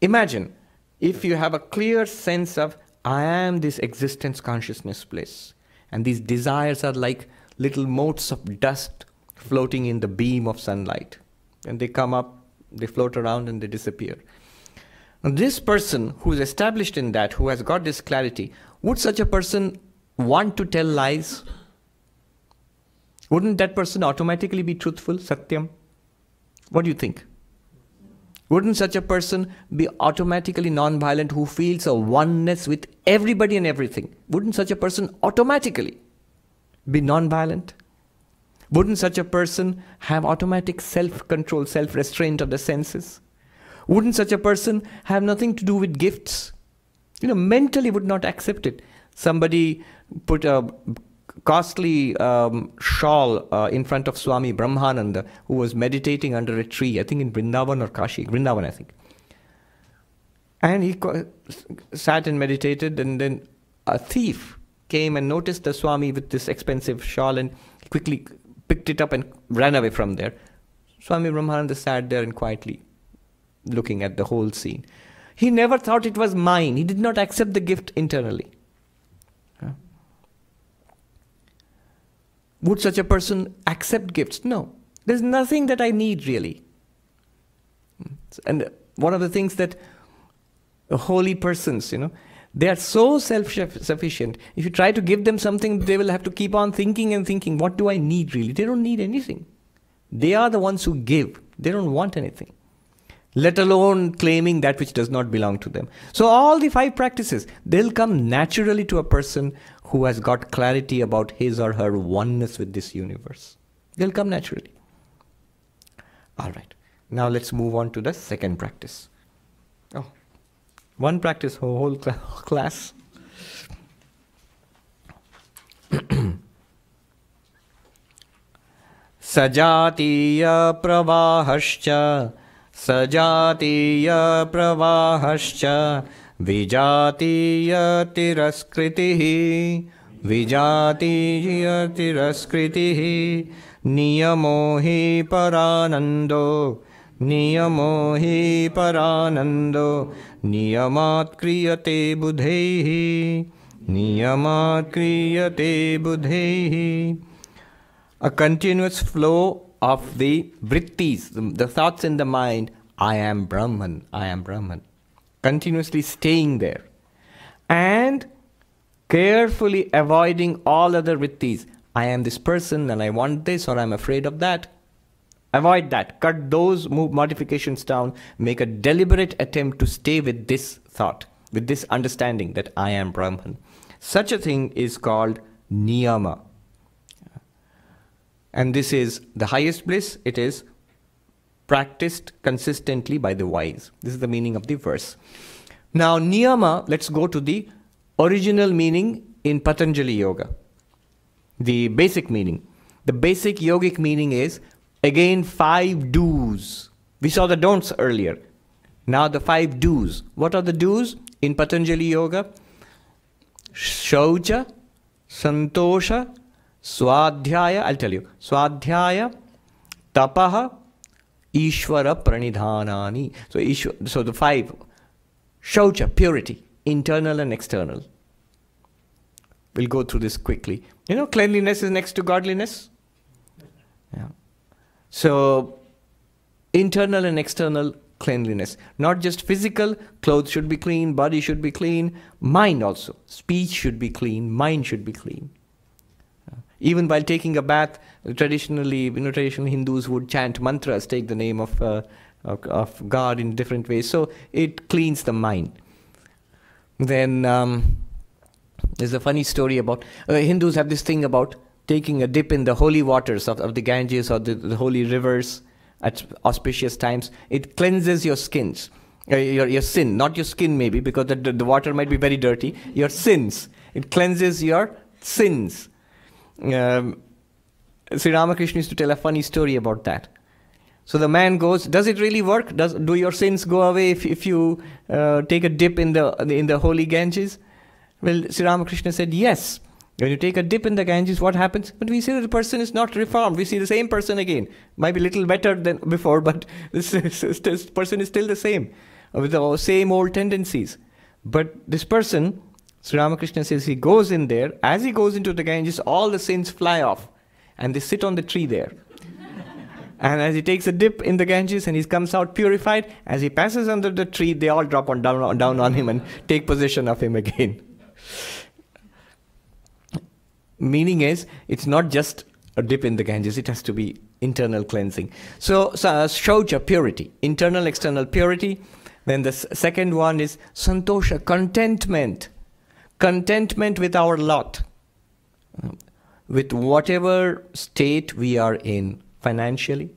Imagine if you have a clear sense of, I am this existence consciousness place. And these desires are like little motes of dust floating in the beam of sunlight, and they come up, they float around, and they disappear. And this person who is established in that, who has got this clarity, would such a person want to tell lies? Wouldn't that person automatically be truthful, satyam? What do you think? Wouldn't such a person be automatically non-violent, who feels a oneness with everybody and everything? Wouldn't such a person automatically be non-violent? Wouldn't such a person have automatic self-control, self-restraint of the senses? Wouldn't such a person have nothing to do with gifts? You know, mentally would not accept it. Somebody put a costly shawl in front of Swami Brahmananda, who was meditating under a tree, I think in Vrindavan or Kashi, Vrindavan I think. And he sat and meditated, and then a thief came and noticed the Swami with this expensive shawl and quickly picked it up and ran away from there. Swami Brahmananda sat there and quietly looking at the whole scene. He never thought it was mine. He did not accept the gift internally. Huh? Would such a person accept gifts? No. There's nothing that I need really. And one of the things that holy persons, you know, they are so self-sufficient. If you try to give them something, they will have to keep on thinking and thinking, what do I need really? They don't need anything. They are the ones who give. They don't want anything, let alone claiming that which does not belong to them. So all the 5 practices, they'll come naturally to a person who has got clarity about his or her oneness with this universe. They'll come naturally. All right. Now let's move on to the second practice. Oh. One practice, whole class. Sajatiya pravahascha, vijatiya tiraskritih, niyamohi paranando, niyamohi paranando, niyamat kriyate budhehi. A continuous flow of the vrittis, the thoughts in the mind, I am Brahman, continuously staying there and carefully avoiding all other vrittis. I am this person and I want this, or I'm afraid of that. Avoid that. Cut those modifications down. Make a deliberate attempt to stay with this thought, with this understanding that I am Brahman. Such a thing is called Niyama. And this is the highest bliss. It is practiced consistently by the wise. This is the meaning of the verse. Now, Niyama, let's go to the original meaning in Patanjali Yoga. The basic meaning. The basic yogic meaning is, again, 5 do's. We saw the don'ts earlier. Now the 5 do's. What are the do's in Patanjali Yoga? Shaucha, Santosha, Swadhyaya, I'll tell you. Swadhyaya, Tapaha, Ishwara Pranidhanani. So the five. Shaucha, purity, internal and external. We'll go through this quickly. You know, cleanliness is next to godliness. Yeah. So, internal and external cleanliness. Not just physical, clothes should be clean, body should be clean, mind also. Speech should be clean, mind should be clean. Even while taking a bath, traditionally, you know, traditional Hindus would chant mantras, take the name of God in different ways. So it cleans the mind. Then there's a funny story about Hindus have this thing about taking a dip in the holy waters of the Ganges or the holy rivers at auspicious times. It cleanses your skins, your sin, not your skin maybe, because the water might be very dirty. Your sins. It cleanses your sins. Sri Ramakrishna used to tell a funny story about that. So the man goes, does it really work? Do your sins go away if you take a dip in the holy Ganges? Well, Sri Ramakrishna said, yes. When you take a dip in the Ganges, what happens? But we see that the person is not reformed. We see the same person again. Might be a little better than before, but this person is still the same, with the same old tendencies. But this person, Sri Ramakrishna says, he goes in there. As he goes into the Ganges, all the sins fly off, and they sit on the tree there. And as he takes a dip in the Ganges and he comes out purified, as he passes under the tree, they all drop down on him and take possession of him again. Meaning is, it's not just a dip in the Ganges, it has to be internal cleansing. So Shaucha, purity, internal, external purity. Then the second one is Santosha, contentment. Contentment with our lot, with whatever state we are in. Financially,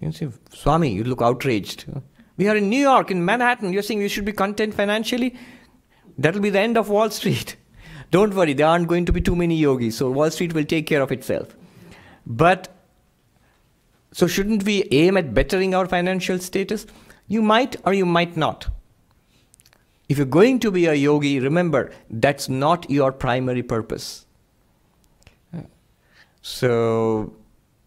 you see, Swami, you look outraged. We are in New York, in Manhattan. You're saying we should be content financially? That'll be the end of Wall Street. Don't worry, there aren't going to be too many yogis, so Wall Street will take care of itself. But, so shouldn't we aim at bettering our financial status? You might or you might not. If you're going to be a yogi, remember, that's not your primary purpose. So,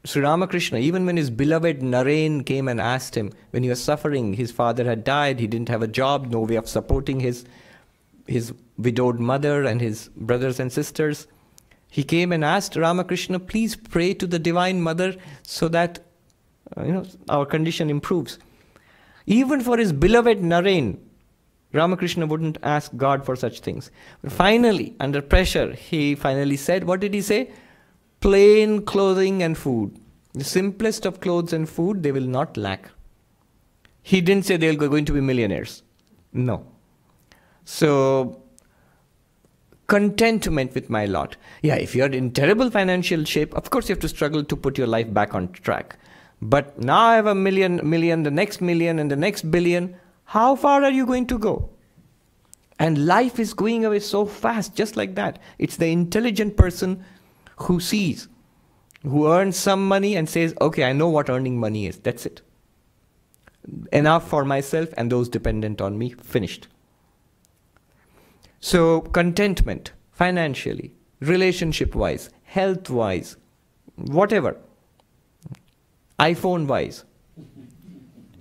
Sri Ramakrishna, even when his beloved Naren came and asked him, when he was suffering, his father had died, he didn't have a job, no way of supporting his widowed mother and his brothers and sisters, he came and asked Ramakrishna, please pray to the Divine Mother so that you know, our condition improves. Even for his beloved Naren, Ramakrishna wouldn't ask God for such things. But finally, under pressure, he finally said, what did he say? Plain clothing and food. The simplest of clothes and food, they will not lack. He didn't say they're going to be millionaires. No. So, contentment with my lot. Yeah, if you're in terrible financial shape, of course you have to struggle to put your life back on track. But now I have a million, the next million, and the next billion. How far are you going to go? And life is going away so fast, just like that. It's the intelligent person who sees, who earns some money and says, okay, I know what earning money is, that's it. Enough for myself and those dependent on me, finished. So contentment, financially, relationship-wise, health-wise, whatever, iPhone-wise,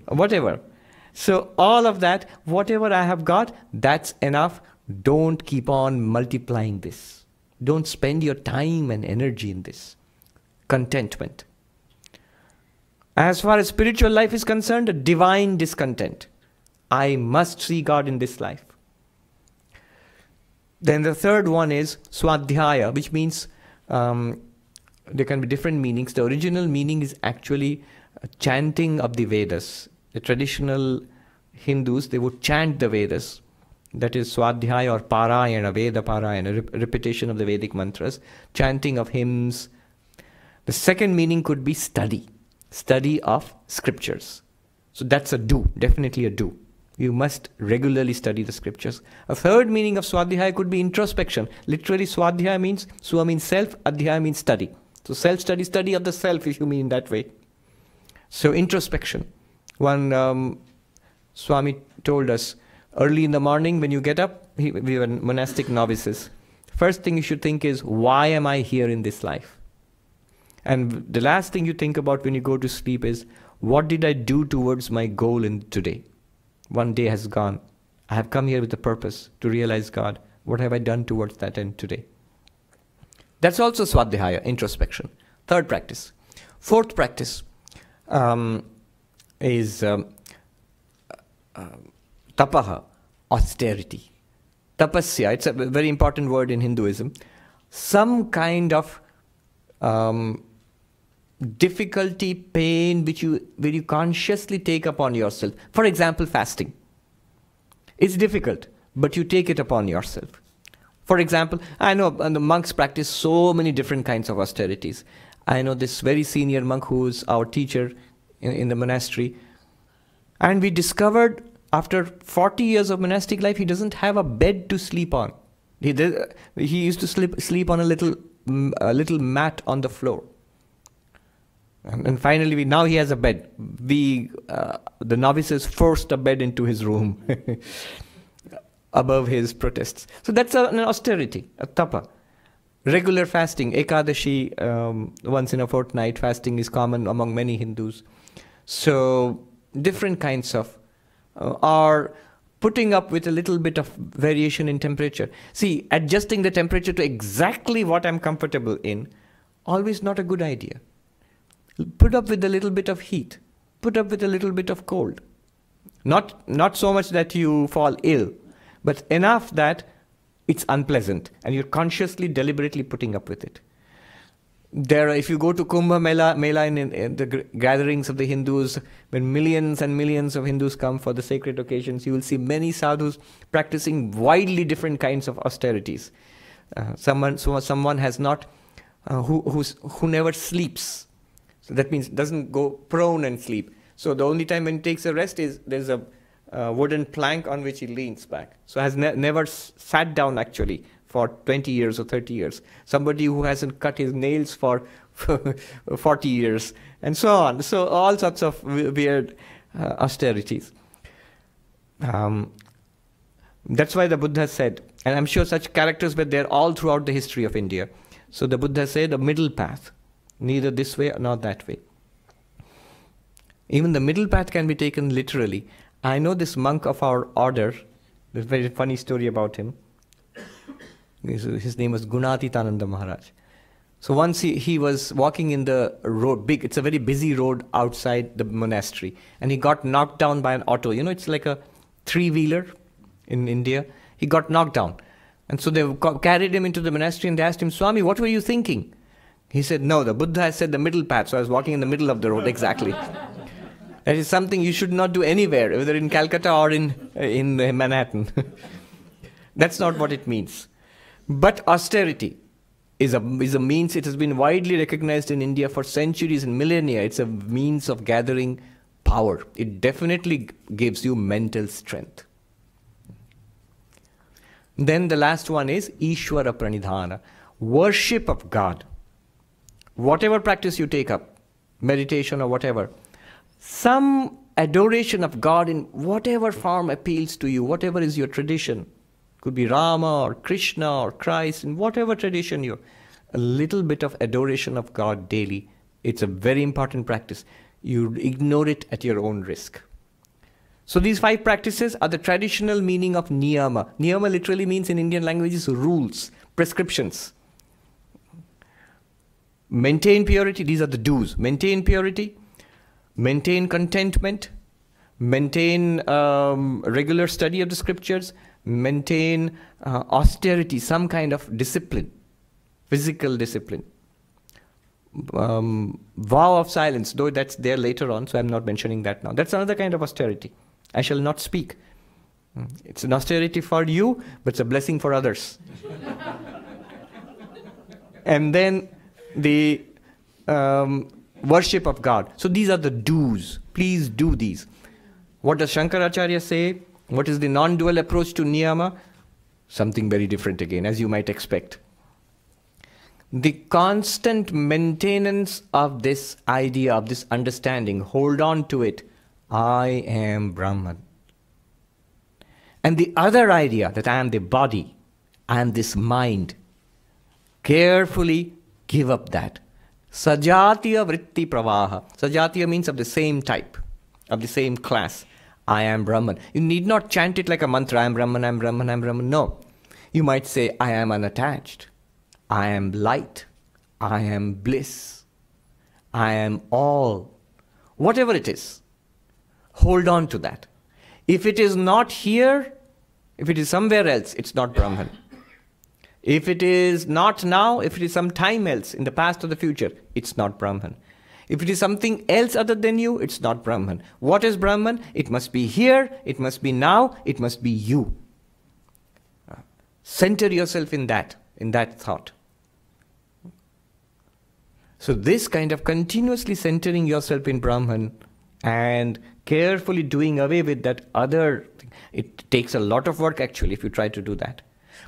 whatever. So all of that, whatever I have got, that's enough. Don't keep on multiplying this. Don't spend your time and energy in this. Contentment. As far as spiritual life is concerned, a divine discontent. I must see God in this life. Then the third one is Swadhyaya, which means there can be different meanings. The original meaning is actually chanting of the Vedas. The traditional Hindus, they would chant the Vedas. That is Swadhyaya or Parayana, Veda Parayana, repetition of the Vedic mantras, chanting of hymns. The second meaning could be study, study of scriptures. So that's a do, definitely a do. You must regularly study the scriptures. A third meaning of Swadhyaya could be introspection. Literally Swadhyaya means, Swa means self, Adhyaya means study. So self-study, study of the self if you mean that way. So introspection. One Swami told us, early in the morning when you get up, we were monastic novices. First thing you should think is, why am I here in this life? And the last thing you think about when you go to sleep is, What did I do towards my goal in today? One day has gone. I have come here with a purpose to realize God. What have I done towards that end today? That's also Swadhyaya, introspection. Third practice. Fourth practice is Tapaha, austerity. Tapasya, it's a very important word in Hinduism. Some kind of difficulty, pain, where you consciously take upon yourself. For example, fasting. It's difficult, but you take it upon yourself. For example, I know the monks practice so many different kinds of austerities. I know this very senior monk who is our teacher in the monastery. And we discovered after 40 years of monastic life, he doesn't have a bed to sleep on. He used to sleep on a little mat on the floor. And finally, now he has a bed. The novices forced a bed into his room above his protests. So that's an austerity, a tapa. Regular fasting, ekadashi, once in a fortnight, fasting is common among many Hindus. So different kinds of, are putting up with a little bit of variation in temperature. See, adjusting the temperature to exactly what I'm comfortable in, always not a good idea. Put up with a little bit of heat. Put up with a little bit of cold. Not so much that you fall ill, but enough that it's unpleasant and you're consciously, deliberately putting up with it. If you go to Kumbh Mela in the gatherings of the Hindus, when millions and millions of Hindus come for the sacred occasions, you will see many sadhus practicing widely different kinds of austerities. Someone has not, who never sleeps. So that means doesn't go prone and sleep. So the only time when he takes a rest is there's a wooden plank on which he leans back. So has never sat down actually for 20 years or 30 years. Somebody who hasn't cut his nails for 40 years and so on. So all sorts of weird austerities. That's why the Buddha said, and I'm sure such characters were there all throughout the history of India. So the Buddha said a middle path. Neither this way nor that way. Even the middle path can be taken literally. I know this monk of our order, there's a very funny story about him. His name was Gunatitananda Maharaj. So once he was walking in the road, it's a very busy road outside the monastery, and he got knocked down by an auto. You know, it's like a three-wheeler in India. He got knocked down. And so they carried him into the monastery and they asked him, Swami, what were you thinking? He said, no, the Buddha has said the middle path, so I was walking in the middle of the road, exactly. That is something you should not do anywhere, whether in Calcutta or in Manhattan. That's not what it means. But austerity is a means. It has been widely recognized in India for centuries and millennia. It's a means of gathering power. It definitely gives you mental strength. Then the last one is Ishwara Pranidhana, worship of God. Whatever practice you take up, meditation or whatever, some adoration of God in whatever form appeals to you, whatever is your tradition, could be Rama or Krishna or Christ, in whatever tradition you're, a little bit of adoration of God daily. It's a very important practice. You ignore it at your own risk. So these five practices are the traditional meaning of Niyama. Niyama literally means in Indian languages rules, prescriptions. Maintain purity, these are the do's. Maintain purity, maintain contentment, maintain regular study of the scriptures, maintain austerity, some kind of discipline, physical discipline. Vow of silence, though that's there later on, so I'm not mentioning that now. That's another kind of austerity. I shall not speak. It's an austerity for you, but it's a blessing for others. And then the worship of God. So these are the do's. Please do these. What does Shankaracharya say? What is the non-dual approach to Niyama? Something very different again, as you might expect. The constant maintenance of this idea, of this understanding, hold on to it. I am Brahman. And the other idea that I am the body, I am this mind, carefully give up that. Sajatiya Vritti Pravaha. Sajatiya means of the same type, of the same class. I am Brahman. You need not chant it like a mantra. I am Brahman, I am Brahman, I am Brahman. No. You might say, I am unattached. I am light. I am bliss. I am all. Whatever it is, hold on to that. If it is not here, if it is somewhere else, it's not Brahman. If it is not now, if it is sometime else, in the past or the future, it's not Brahman. If it is something else other than you, it's not Brahman. What is Brahman? It must be here, it must be now, it must be you. Center yourself in that thought. So this kind of continuously centering yourself in Brahman and carefully doing away with that other thing. It takes a lot of work actually if you try to do that.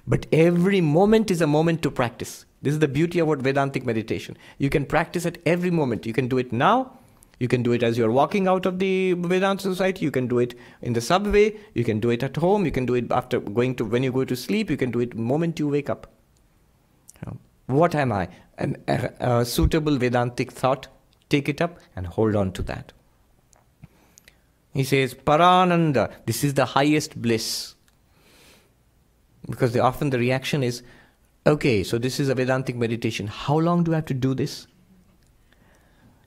But every moment is a moment to practice. This is the beauty about Vedantic meditation. You can practice at every moment. You can do it now. You can do it as you're walking out of the Vedanta society. You can do it in the subway. You can do it at home. You can do it after going to, when you go to sleep. You can do it the moment you wake up. What am I? A suitable Vedantic thought. Take it up and hold on to that. He says, Parananda. This is the highest bliss. Because they, often the reaction is, okay, so this is a Vedantic meditation. How long do I have to do this?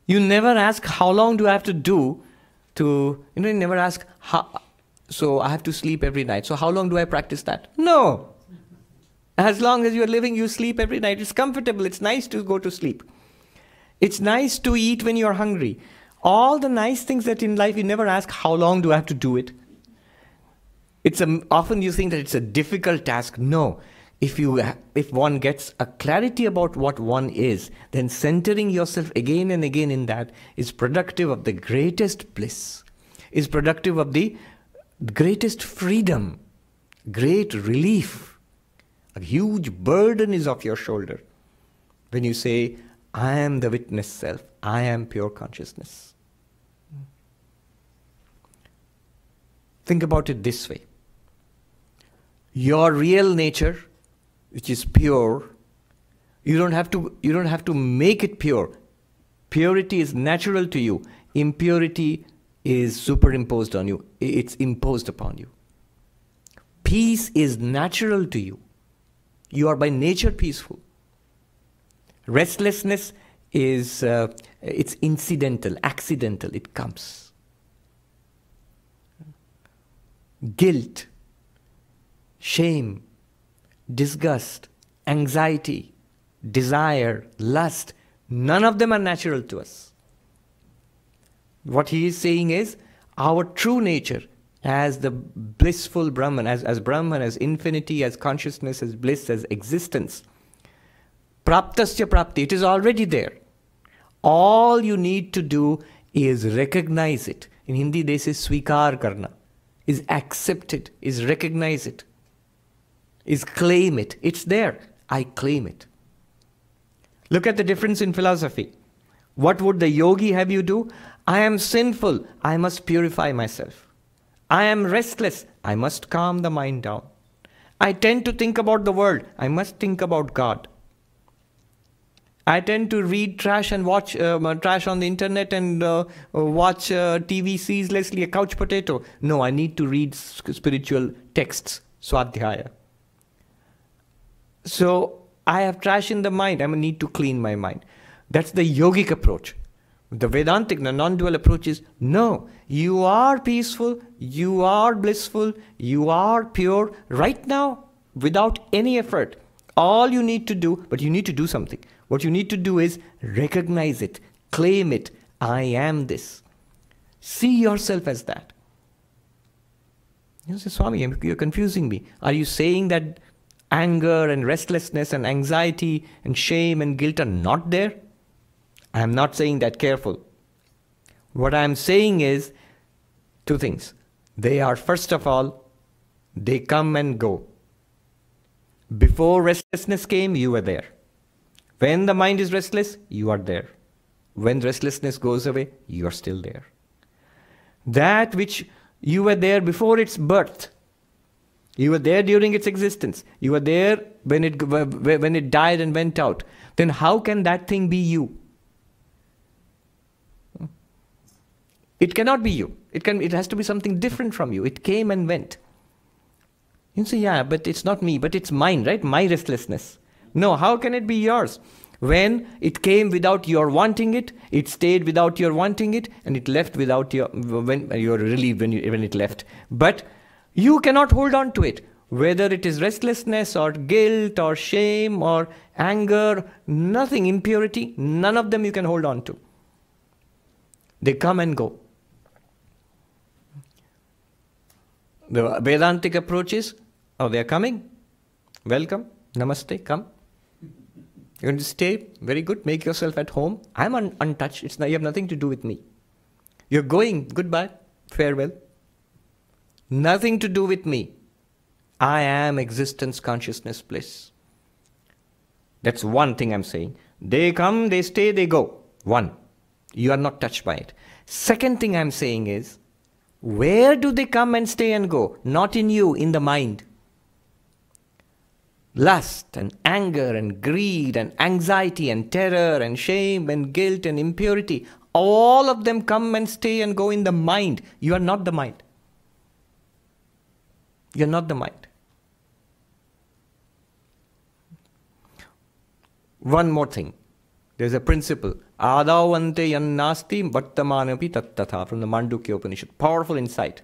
You never ask, how long do I have to do to, you know, you never ask, how, so I have to sleep every night. So how long do I practice that? No. As long as you're living, you sleep every night. It's comfortable. It's nice to go to sleep. It's nice to eat when you're hungry. All the nice things that in life, you never ask, how long do I have to do it? It's a, often you think that it's a difficult task. No. If one gets a clarity about what one is, then centering yourself again and again in that is productive of the greatest bliss, is productive of the greatest freedom, great relief. A huge burden is off your shoulder when you say, I am the witness self, I am pure consciousness. Think about it this way. Your real nature, which is pure, you don't have to make it pure. Purity is natural to you. Impurity is superimposed on you. It's imposed upon you. Peace is natural to you. You are by nature peaceful. Restlessness is it's incidental, accidental. It comes. Guilt, shame, disgust, anxiety, desire, lust, none of them are natural to us. What he is saying is, our true nature as the blissful Brahman, as infinity, as consciousness, as bliss, as existence, praptasya prapti, it is already there. All you need to do is recognize it. In Hindi they say swikar karna, is accept it, is recognize it, is claim it. It's there. I claim it. Look at the difference in philosophy. What would the yogi have you do? I am sinful. I must purify myself. I am restless. I must calm the mind down. I tend to think about the world. I must think about God. I tend to read trash and watch trash on the internet and watch TV ceaselessly, a couch potato. No, I need to read spiritual texts, Swadhyaya. So I have trash in the mind. I need to clean my mind. That's the yogic approach. The Vedantic, the non-dual approach is, no, you are peaceful, you are blissful, you are pure right now without any effort. All you need to do, but you need to do something. What you need to do is recognize it, claim it. I am this. See yourself as that. You say, Swami, you're confusing me. Are you saying that anger and restlessness and anxiety and shame and guilt are not there? I am not saying that, careful. What I am saying is two things. They are, first of all, they come and go. Before restlessness came, you were there. When the mind is restless, you are there. When restlessness goes away, you are still there. That which you were there before its birth, you were there during its existence. You were there when it died and went out. Then how can that thing be you? It cannot be you. It has to be something different from you. It came and went. You say, yeah, but it's not me, but it's mine, right? My restlessness. No, how can it be yours? When it came without your wanting it, it stayed without your wanting it, and it left without your, when you were relieved when it left. But you cannot hold on to it. Whether it is restlessness or guilt or shame or anger, nothing, impurity, none of them you can hold on to. They come and go. The Vedantic approach is, oh, they are coming. Welcome. Namaste. Come. You're going to stay. Very good. Make yourself at home. I'm untouched. It's not, you have nothing to do with me. You're going. Goodbye. Farewell. Nothing to do with me. I am existence, consciousness, bliss. That's one thing I'm saying. They come, they stay, they go. One. You are not touched by it. Second thing I'm saying is, where do they come and stay and go? Not in you, in the mind. Lust and anger and greed and anxiety and terror and shame and guilt and impurity, all of them come and stay and go in the mind. You are not the mind. You're not the mind. One more thing. There's a principle. Adavante yannasti vartamanapi tattatha from the Mandukya Upanishad. Powerful insight.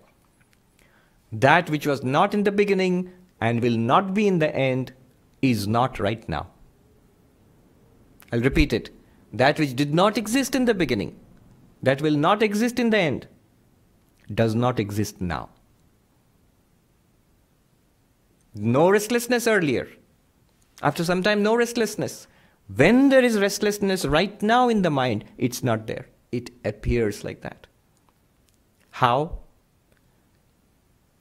That which was not in the beginning and will not be in the end is not right now. I'll repeat it. That which did not exist in the beginning, that will not exist in the end, does not exist now. No restlessness earlier. After some time, no restlessness. When there is restlessness right now in the mind, it's not there. It appears like that. How?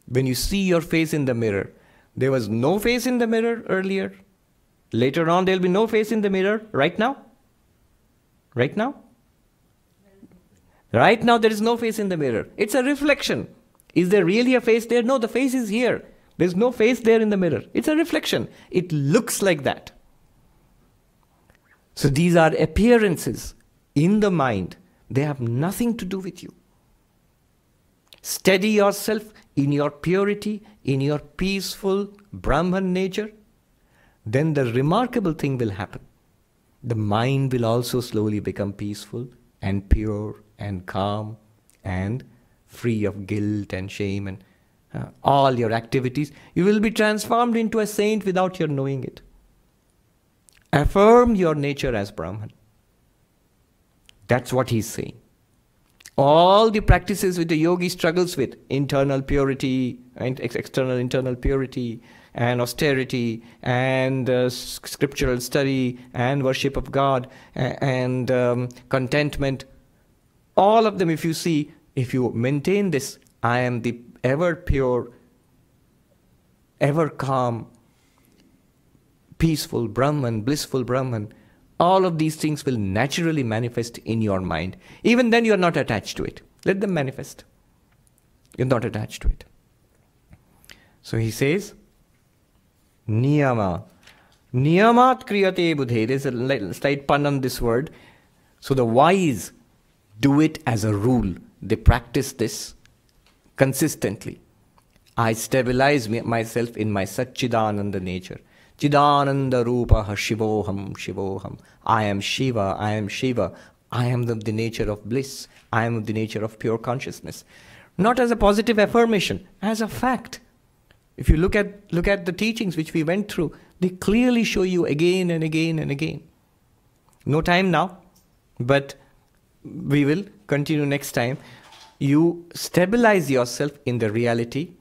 When you see your face in the mirror, there was no face in the mirror earlier. Later on, there'll be no face in the mirror. Right now? Right now? Right now, there is no face in the mirror. It's a reflection. Is there really a face there? No, the face is here. There's no face there in the mirror. It's a reflection. It looks like that. So these are appearances in the mind. They have nothing to do with you. Steady yourself in your purity, in your peaceful Brahman nature. Then the remarkable thing will happen. The mind will also slowly become peaceful and pure and calm and free of guilt and shame and all your activities. You will be transformed into a saint without your knowing it. Affirm your nature as Brahman. That's what he's saying. All the practices which the yogi struggles with, internal purity, and external internal purity, and austerity, and scriptural study, and worship of God, and contentment, all of them, if you see, if you maintain this, I am the ever pure, ever calm, peaceful Brahman, blissful Brahman, all of these things will naturally manifest in your mind. Even then you are not attached to it. Let them manifest. You're not attached to it. So he says, Niyama. Niyamat kriyate buddhe. There's a slight pun on this word. So the wise do it as a rule. They practice this consistently. I stabilize myself in my Satchidananda nature. Chidananda Rupaha Shivoham Shivoham. I am Shiva, I am Shiva. I am of the nature of bliss. I am of the nature of pure consciousness. Not as a positive affirmation, as a fact. If you look at the teachings which we went through, they clearly show you again and again and again. No time now, but we will continue next time. You stabilize yourself in the reality,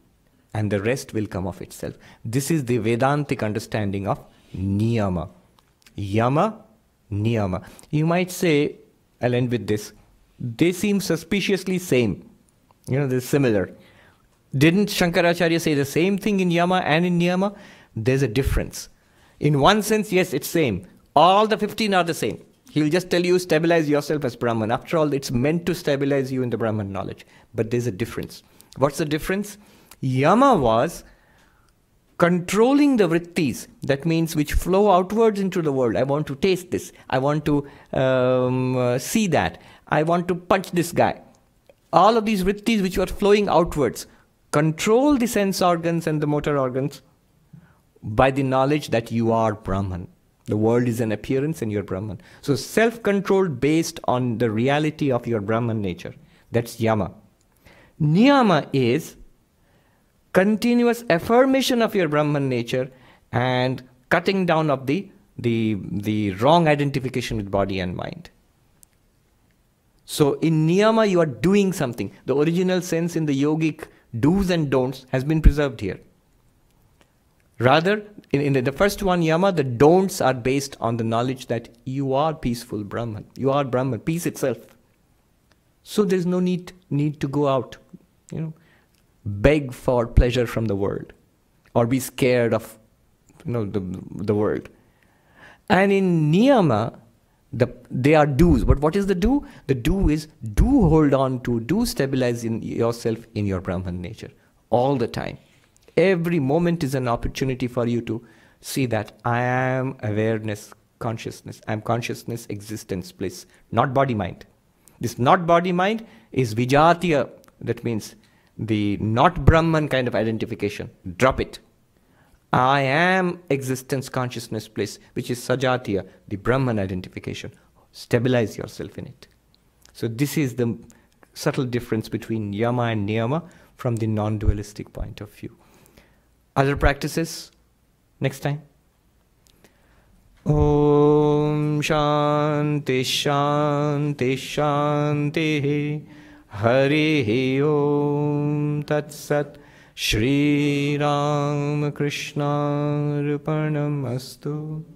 and the rest will come of itself. This is the Vedantic understanding of Niyama. Yama, Niyama. You might say, I'll end with this, they seem suspiciously same. You know, they're similar. Didn't Shankaracharya say the same thing in Yama and in Niyama? There's a difference. In one sense, yes, it's same. All the 15 are the same. He'll just tell you, stabilize yourself as Brahman. After all, it's meant to stabilize you in the Brahman knowledge. But there's a difference. What's the difference? Yama was controlling the vrittis, that means which flow outwards into the world. I want to taste this. I want to see that. I want to punch this guy. all of these vrittis which were flowing outwards, control the sense organs and the motor organs by the knowledge that you are Brahman. The world is an appearance and you're Brahman. So self-control based on the reality of your Brahman nature. That's Yama. Niyama is continuous affirmation of your Brahman nature and cutting down of the wrong identification with body and mind. So in Niyama, you are doing something. The original sense in the yogic do's and don'ts has been preserved here. Rather, in the first one, Yama, the don'ts are based on the knowledge that you are peaceful Brahman. You are Brahman, peace itself. So there's no need to go out, you know, beg for pleasure from the world or be scared of, you know, the world. And in Niyama, they are do's. But what is the do? The do is do hold on to, do stabilize in yourself in your Brahman nature all the time. Every moment is an opportunity for you to see that I am awareness, consciousness. I am consciousness, existence, bliss, not body, mind. This not body, mind is Vijatiya. That means the not Brahman kind of identification. Drop it. I am existence, consciousness, bliss, which is Sajatiya, the Brahman identification. Stabilize yourself in it. So this is the subtle difference between Yama and Niyama from the non-dualistic point of view. Other practices next time. Om Shanti Shanti Shanti Harihi Om Tat Sat Shri Ramakrishna Arpanamastu.